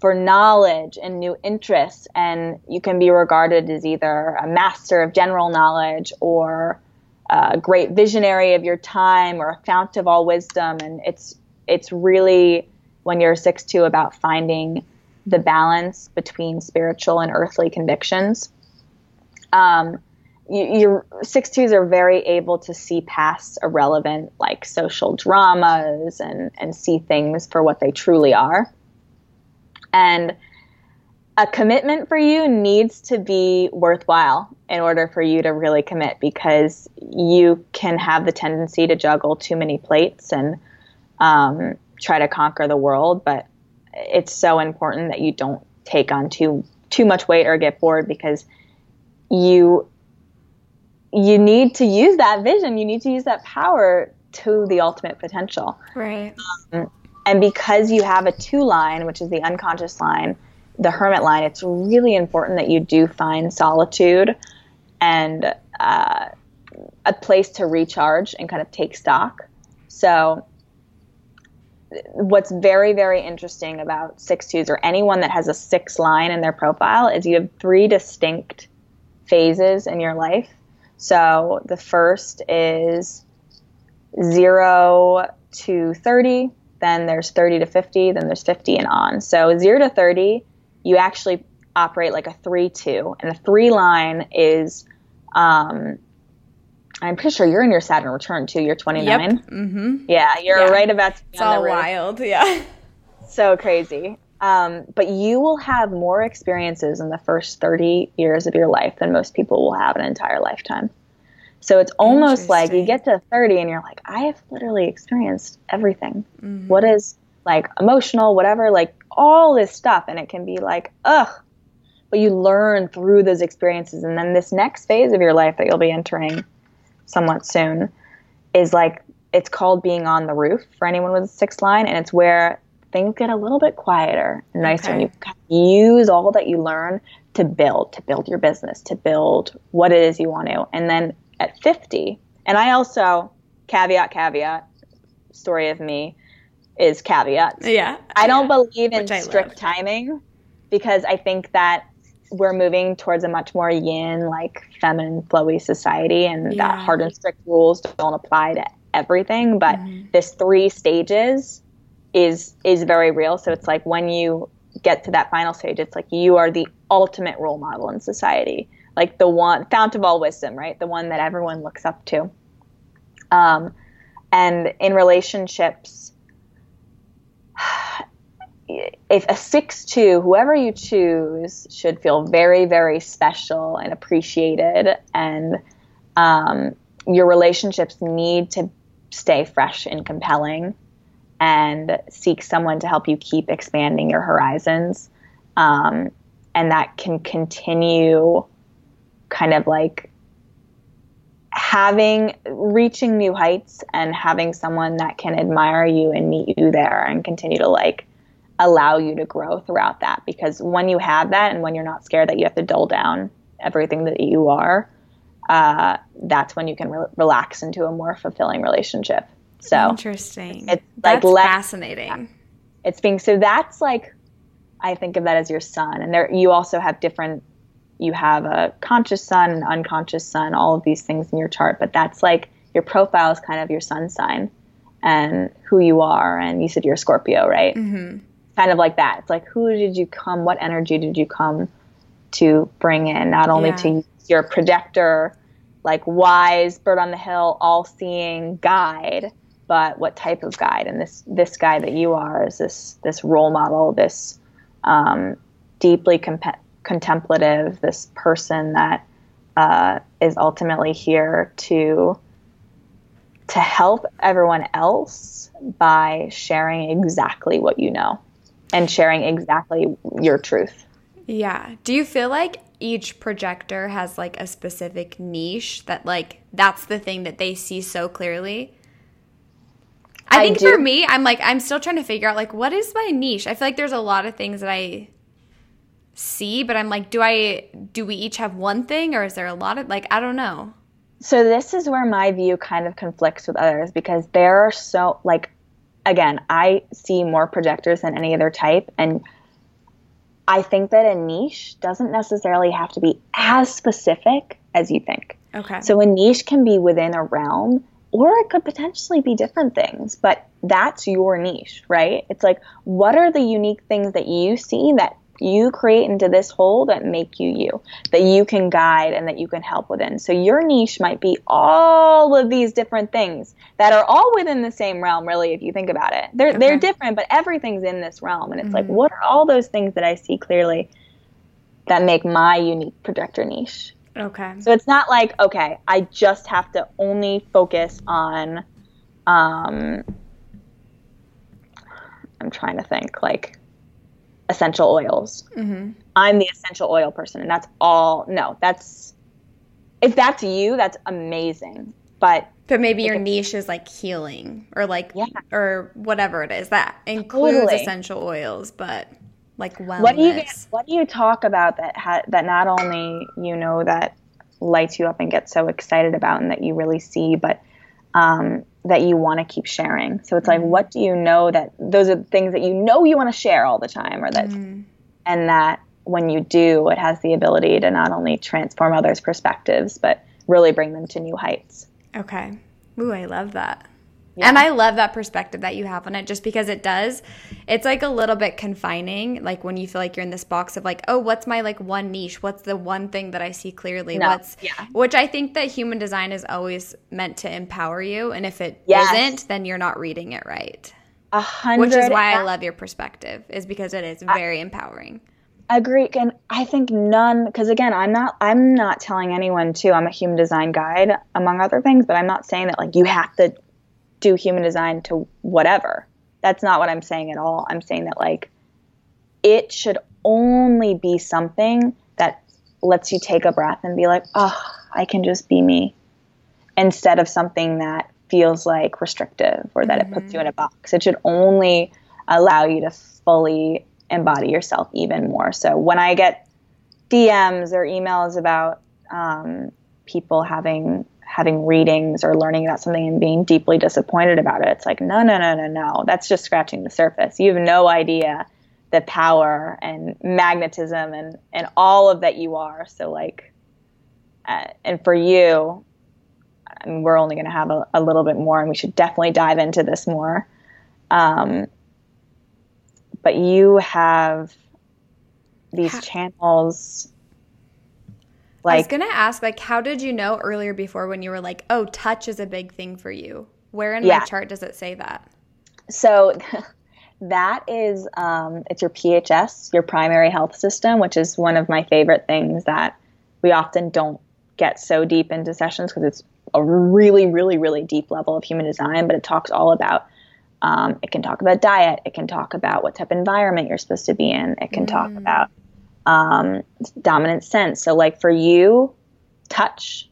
for knowledge and new interests. And you can be regarded as either a master of general knowledge or a great visionary of your time or a fount of all wisdom. And it's really, when you're a 6-2, about finding the balance between spiritual and earthly convictions. Your 6-2s are very able to see past irrelevant, like, social dramas and see things for what they truly are. And a commitment for you needs to be worthwhile in order for you to really commit, because you can have the tendency to juggle too many plates and try to conquer the world. But it's so important that you don't take on too much weight or get bored, because you need to use that vision. You need to use that power to the ultimate potential. Right. And because you have a 2 line, which is the unconscious line, the hermit line, it's really important that you do find solitude and a place to recharge and kind of take stock. So what's very, very interesting about 6-2s, or anyone that has a 6 line in their profile, is you have 3 distinct phases in your life. So the first is 0 to 30, then there's 30 to 50, then there's 50 and on. So 0 to 30, you actually operate like a 3-2. And the 3 line is, I'm pretty sure you're in your Saturn return too. You're 29. Yep. Mm-hmm. Yeah, you're right about to be on the roof. It's all wild, yeah. So crazy. But you will have more experiences in the first 30 years of your life than most people will have in an entire lifetime. So it's almost like you get to 30 and you're like, I have literally experienced everything. Mm-hmm. What is like emotional, whatever, like all this stuff. And it can be like, ugh, but you learn through those experiences. And then this next phase of your life that you'll be entering somewhat soon is like, it's called being on the roof for anyone with a 6 line. And it's where things get a little bit quieter and nicer. Okay. And you use all that you learn to build your business, to build what it is you want to. And then at 50, and I also, caveat, story of me is caveats. Yeah. I don't believe in strict timing, because I think that we're moving towards a much more yin, like feminine, flowy society, and that hard and strict rules don't apply to everything. But this 3 stages is very real. So it's like when you get to that final stage, it's like you are the ultimate role model in society. Like the one fount of all wisdom, right? The one that everyone looks up to. And in relationships, if a 6-2, whoever you choose should feel very, very special and appreciated. And your relationships need to stay fresh and compelling, and seek someone to help you keep expanding your horizons. And that can continue kind of like reaching new heights, and having someone that can admire you and meet you there and continue to like allow you to grow throughout that. Because when you have that, and when you're not scared that you have to dull down everything that you are, that's when you can relax into a more fulfilling relationship. So interesting. It's like fascinating. Yeah. So that's like, I think of that as your sun. And you also have you have a conscious sun, an unconscious sun, all of these things in your chart, but that's like your profile is kind of your sun sign and who you are. And you said you're a Scorpio, right? Mm-hmm. Kind of like that. It's like, what energy did you come to bring in? Not only to your projector, like wise, bird on the hill, all seeing guide, but what type of guide? And this guy that you are is this role model, this deeply contemplative, this person that is ultimately here to help everyone else by sharing exactly what you know and sharing exactly your truth. Yeah. Do you feel like each projector has like a specific niche that like that's the thing that they see so clearly? I think for me, I'm like, I'm still trying to figure out like, what is my niche? I feel like there's a lot of things that I see, but I'm like, do we each have one thing, or is there a lot of like, I don't know. So this is where my view kind of conflicts with others, because there are so like, again, I see more projectors than any other type, and I think that a niche doesn't necessarily have to be as specific as you think. Okay. So a niche can be within a realm, or it could potentially be different things, but that's your niche, right? It's like, what are the unique things that you see that you create into this whole that make you, that you can guide and that you can help within. So your niche might be all of these different things that are all within the same realm, really, if you think about it. They're different, but everything's in this realm. And it's like, what are all those things that I see clearly? that make my unique projector niche. Okay. So it's not like, okay, I just have to only focus on, I'm trying to think, like, essential oils. Mm-hmm. I'm the essential oil person, and that's all. No, that's, if that's you, that's amazing. But maybe your niche is like healing or like, yeah, or whatever it is that includes essential oils, but like wellness. What do you talk about that not only, you know, that lights you up and gets so excited about and that you really see, but that you want to keep sharing? So it's like, what do you know that those are the things that you know you want to share all the time, or that, and that when you do, it has the ability to not only transform others' perspectives, but really bring them to new heights. Okay. Ooh, I love that. Yeah. And I love that perspective that you have on it, just because it does. It's like a little bit confining, like when you feel like you're in this box of like, oh, what's my like one niche? What's the one thing that I see clearly? No. Which I think that human design is always meant to empower you. And if it isn't, then you're not reading it right. 100%. Which is why I love your perspective, is because it is very empowering. Agree. And I think because again, I'm not telling anyone to, I'm a human design guide among other things, but I'm not saying that like you have to do human design to whatever. That's not what I'm saying at all. I'm saying that like it should only be something that lets you take a breath and be like, oh, I can just be me, instead of something that feels like restrictive or that it puts you in a box. It should only allow you to fully embody yourself even more. So when I get DMs or emails about people having readings or learning about something and being deeply disappointed about it, it's like, no. That's just scratching the surface. You have no idea the power and magnetism and all of that you are. So like, and for you, I mean, we're only going to have a little bit more, and we should definitely dive into this more. But you have these channels. Like, I was going to ask, like, how did you know earlier before when you were like, oh, touch is a big thing for you? Where in my chart does it say that? So that is, it's your PHS, your primary health system, which is one of my favorite things that we often don't get so deep into sessions, because it's a really, really, really deep level of human design, but it talks all about it can talk about diet. It can talk about what type of environment you're supposed to be in. It can talk about dominant sense. So like for you, touch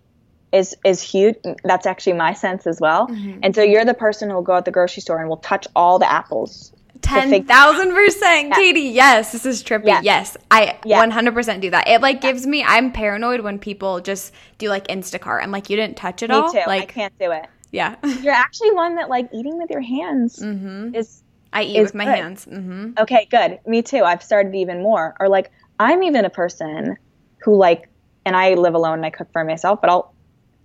is huge. That's actually my sense as well. And so you're the person who will go at the grocery store and will touch all the apples. 10,000%, Katie. Yes, this is trippy. Yes, I 100% do that. It like gives me, I'm paranoid when people just do like Instacart. I'm like, you didn't touch it all? Me too. Like, I can't do it. Yeah. You're actually one that like eating with your hands is I eat with my hands. Okay, good. Me too. I've started even more. Or like I'm even a person who like, and I live alone and I cook for myself, but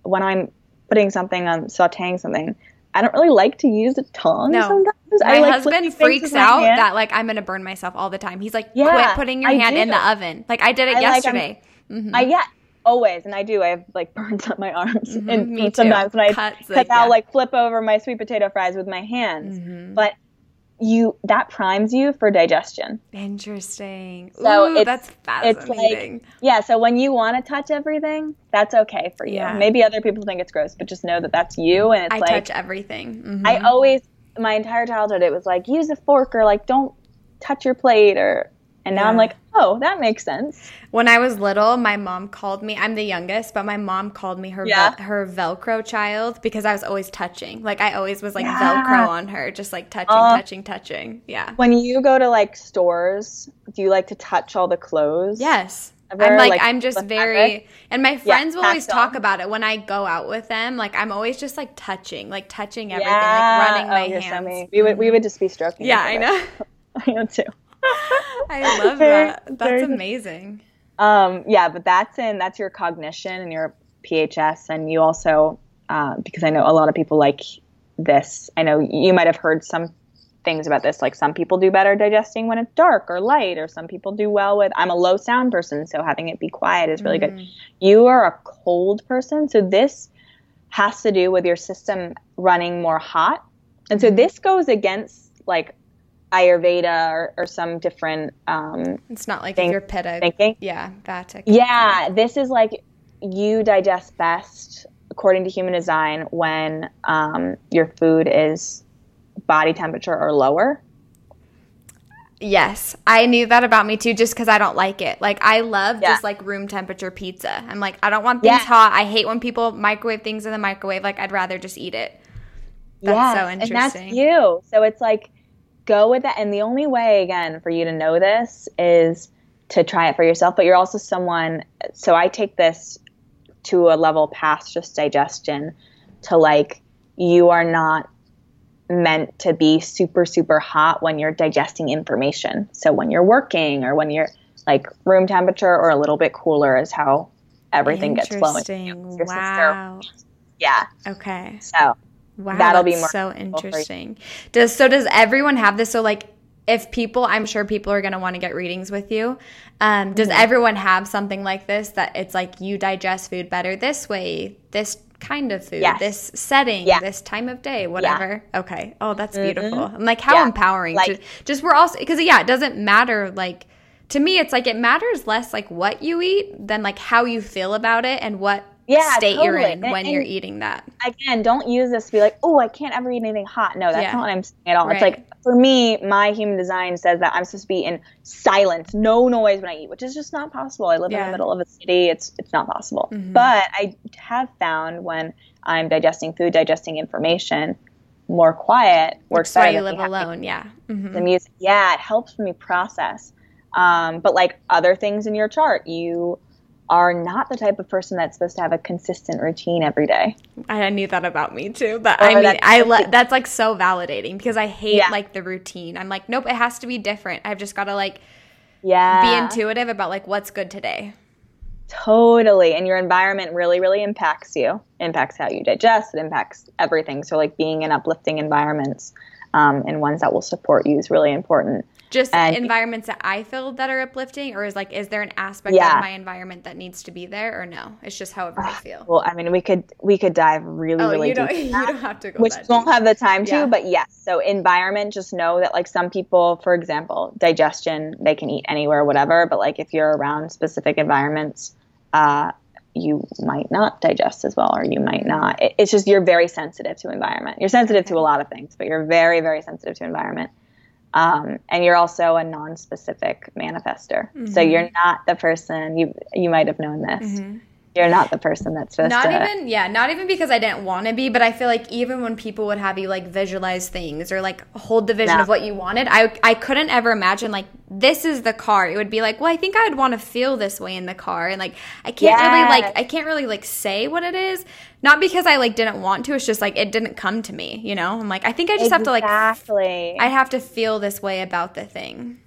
when I'm putting something on, sauteing something, I don't really like to use a tongue sometimes. My husband freaks out that like I'm going to burn myself all the time. He's like, quit putting your hand in the oven. Like I did it yesterday. Like, always. And I do. I have like burns on my arms and sometimes when I I'll like flip over my sweet potato fries with my hands. But that primes you for digestion. Interesting. So that's fascinating. It's like, so when you want to touch everything, that's okay for you. Yeah. Maybe other people think it's gross, but just know that that's you. And it's I like, touch everything. I always, my entire childhood, it was like, use a fork or like, don't touch your plate or. And now I'm like, oh, that makes sense. When I was little, my mom called me. I'm the youngest, but my mom called me her Velcro child, because I was always touching. Like I always was like Velcro on her, just like touching. Yeah. When you go to like stores, do you like to touch all the clothes? Yes. I'm like I'm just very – and my friends will always talk about it when I go out with them. Like I'm always just like touching everything, like running my hands. We would just be stroking. Yeah, I know. I know too. I love that. That's amazing. But that's your cognition and your PHS, and you also because I know a lot of people like this. I know you might have heard some things about this. Like some people do better digesting when it's dark or light, or some people do well with. I'm a low sound person, so having it be quiet is really good. You are a cold person, so this has to do with your system running more hot, and so this goes against like Ayurveda or some different it's not like you're thinking. Yeah, that. Yeah, this is like you digest best according to human design when your food is body temperature or lower. Yes, I knew that about me too, just because I don't like it. Like, I love just like room temperature pizza. I'm like, I don't want things hot. I hate when people microwave things in the microwave. Like, I'd rather just eat it. That's so interesting. And that's you. So it's like, go with that. And the only way, again, for you to know this is to try it for yourself. But you're also someone, so I take this to a level past just digestion to like, you are not meant to be super, super hot when you're digesting information. So when you're working or when you're like room temperature or a little bit cooler is how everything gets flowing. Your wow. Sister. Yeah. Okay. So wow, that'll be more so interesting. Does everyone have this? So like if people, I'm sure people are going to want to get readings with you. Does everyone have something like this that it's like you digest food better this way, this kind of food, this setting, this time of day, whatever. Yeah. Okay. Oh, that's beautiful. I'm like, how empowering. Like, just we're also – because, yeah, it doesn't matter like – to me it's like it matters less like what you eat than like how you feel about it and what state you're in when you're eating that. Again, don't use this to be like, oh, I can't ever eat anything hot. No, that's not what I'm saying at all. Right. It's like for me, my human design says that I'm supposed to be in silence, no noise when I eat, which is just not possible. I live in the middle of a city. It's not possible. Mm-hmm. But I have found when I'm digesting food, digesting information, more quiet works better. That's why you live alone, Mm-hmm. The music, it helps me process. But like other things in your chart, you are not the type of person that's supposed to have a consistent routine every day. I knew that about me too, but I mean, that's like so validating because I hate like the routine. I'm like, nope, it has to be different. I've just got to like be intuitive about like what's good today. Totally. And your environment really, really impacts you, impacts how you digest, it impacts everything. So like being in uplifting environments and ones that will support you is really important. Just environments that I feel that are uplifting, or is there an aspect of my environment that needs to be there, or no? It's just however I feel. Well, I mean, we could dive really, really deep. You don't have to go. Which that won't have the time to, but yes. So environment, just know that like some people, for example, digestion, they can eat anywhere, whatever. But like if you're around specific environments, you might not digest as well, or you might not. It's just you're very sensitive to environment. You're sensitive to a lot of things, but you're very, very sensitive to environment. And you're also a non-specific manifester. Mm-hmm. So you're not the person, you might have known this. Mm-hmm. You're not the person that's supposed to. Not even because I didn't want to be, but I feel like even when people would have you like visualize things or like hold the vision of what you wanted, I couldn't ever imagine like this is the car. It would be like, well, I think I'd want to feel this way in the car, and like I can't really say what it is. Not because I like didn't want to. It's just like it didn't come to me. You know, I'm like I think I just have to like I have to feel this way about the thing.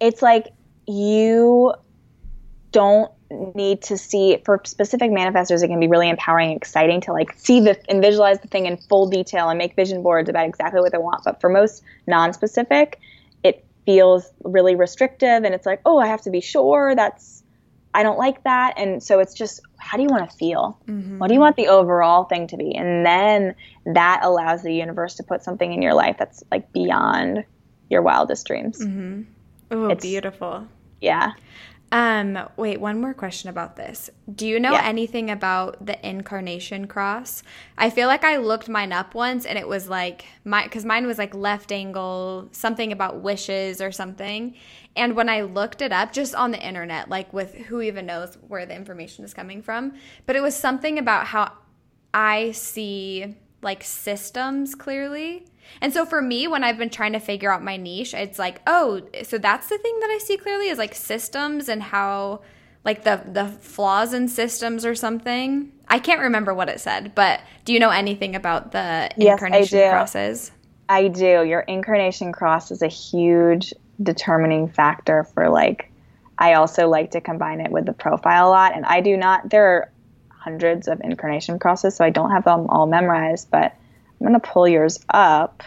It's like you don't need to see, for specific manifestors, it can be really empowering and exciting to like see the and visualize the thing in full detail and make vision boards about exactly what they want. But for most non-specific, it feels really restrictive, and it's like, oh, I have to be sure. I don't like that. And so it's just, how do you want to feel? Mm-hmm. What do you want the overall thing to be? And then that allows the universe to put something in your life that's like beyond your wildest dreams. Mm-hmm. Oh, beautiful. Yeah. Wait, one more question about this. Do you know anything about the incarnation cross? I feel like I looked mine up once and it was like because mine was like left angle, something about wishes or something. And when I looked it up just on the internet, like with who even knows where the information is coming from, but it was something about how I see like systems clearly. And so for me, when I've been trying to figure out my niche, it's like, oh, so that's the thing that I see clearly is like systems and how like the flaws in systems or something. I can't remember what it said, but do you know anything about the incarnation crosses? I do. Your incarnation cross is a huge determining factor for like, I also like to combine it with the profile a lot. And I do not, there are hundreds of incarnation crosses, so I don't have them all memorized, but I'm going to pull yours up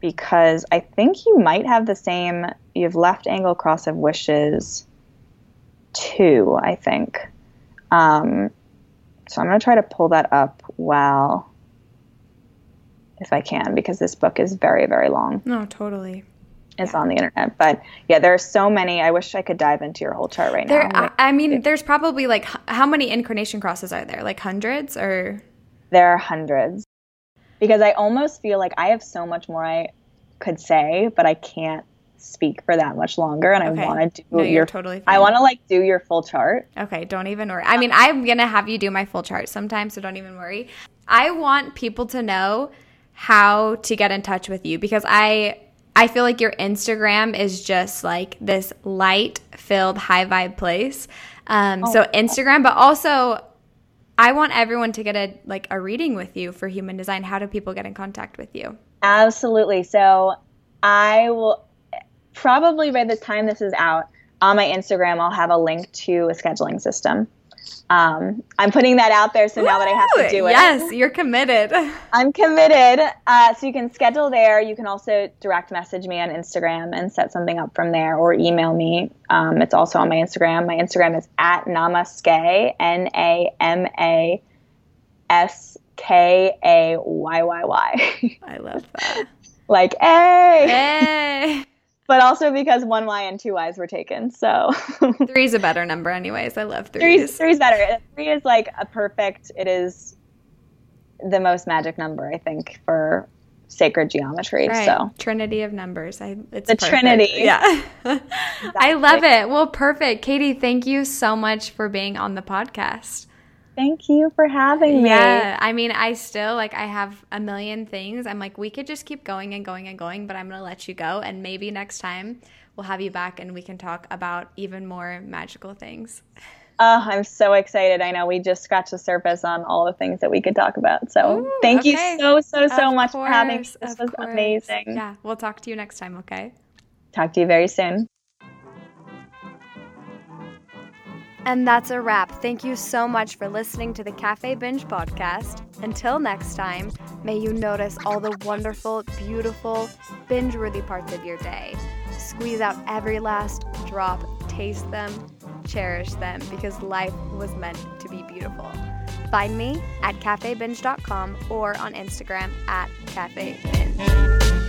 because I think you might have the same. You have left angle cross of wishes too, I think. So I'm going to try to pull that up if I can, because this book is very, very long. No, totally. is on the internet. But yeah, there are so many. I wish I could dive into your whole chart right now. I mean, there's probably like, how many incarnation crosses are there? Like hundreds or? There are hundreds. Because I almost feel like I have so much more I could say, but I can't speak for that much longer. And I want to do I want to like do your full chart. Okay. Don't even worry. I mean, I'm going to have you do my full chart sometime. So don't even worry. I want people to know how to get in touch with you, because I feel like your Instagram is just like this light filled high vibe place. So Instagram, but also I want everyone to get a reading with you for human design. How do people get in contact with you? Absolutely. So I will probably by the time this is out on my Instagram, I'll have a link to a scheduling system. I'm putting that out there. So now that I have to do it. Yes, you're committed. I'm committed. So you can schedule there. You can also direct message me on Instagram and set something up from there, or email me. It's also on my Instagram. My Instagram is @namaskay, NAMASKAYYY. I love that. Like, hey. But also because 1Y and 2Ys were taken, so. 3's a better number anyways. I love 3's. 3's better. 3 is like a perfect, it is the most magic number, I think, for sacred geometry. Right. So trinity of numbers. It's the perfect. Trinity. Yeah. Exactly. I love it. Well, perfect. Katie, thank you so much for being on the podcast. Thank you for having me. Yeah, I mean, I still, I have a million things. I'm like, we could just keep going and going and going, but I'm going to let you go. And maybe next time we'll have you back and we can talk about even more magical things. Oh, I'm so excited. I know we just scratched the surface on all the things that we could talk about. So thank you so much for having me. This was amazing. Yeah, we'll talk to you next time, okay? Talk to you very soon. And that's a wrap. Thank you so much for listening to the Cafe Binge podcast. Until next time, may you notice all the wonderful, beautiful, binge-worthy parts of your day. Squeeze out every last drop, taste them, cherish them, because life was meant to be beautiful. Find me at cafebinge.com or on Instagram @cafebinge.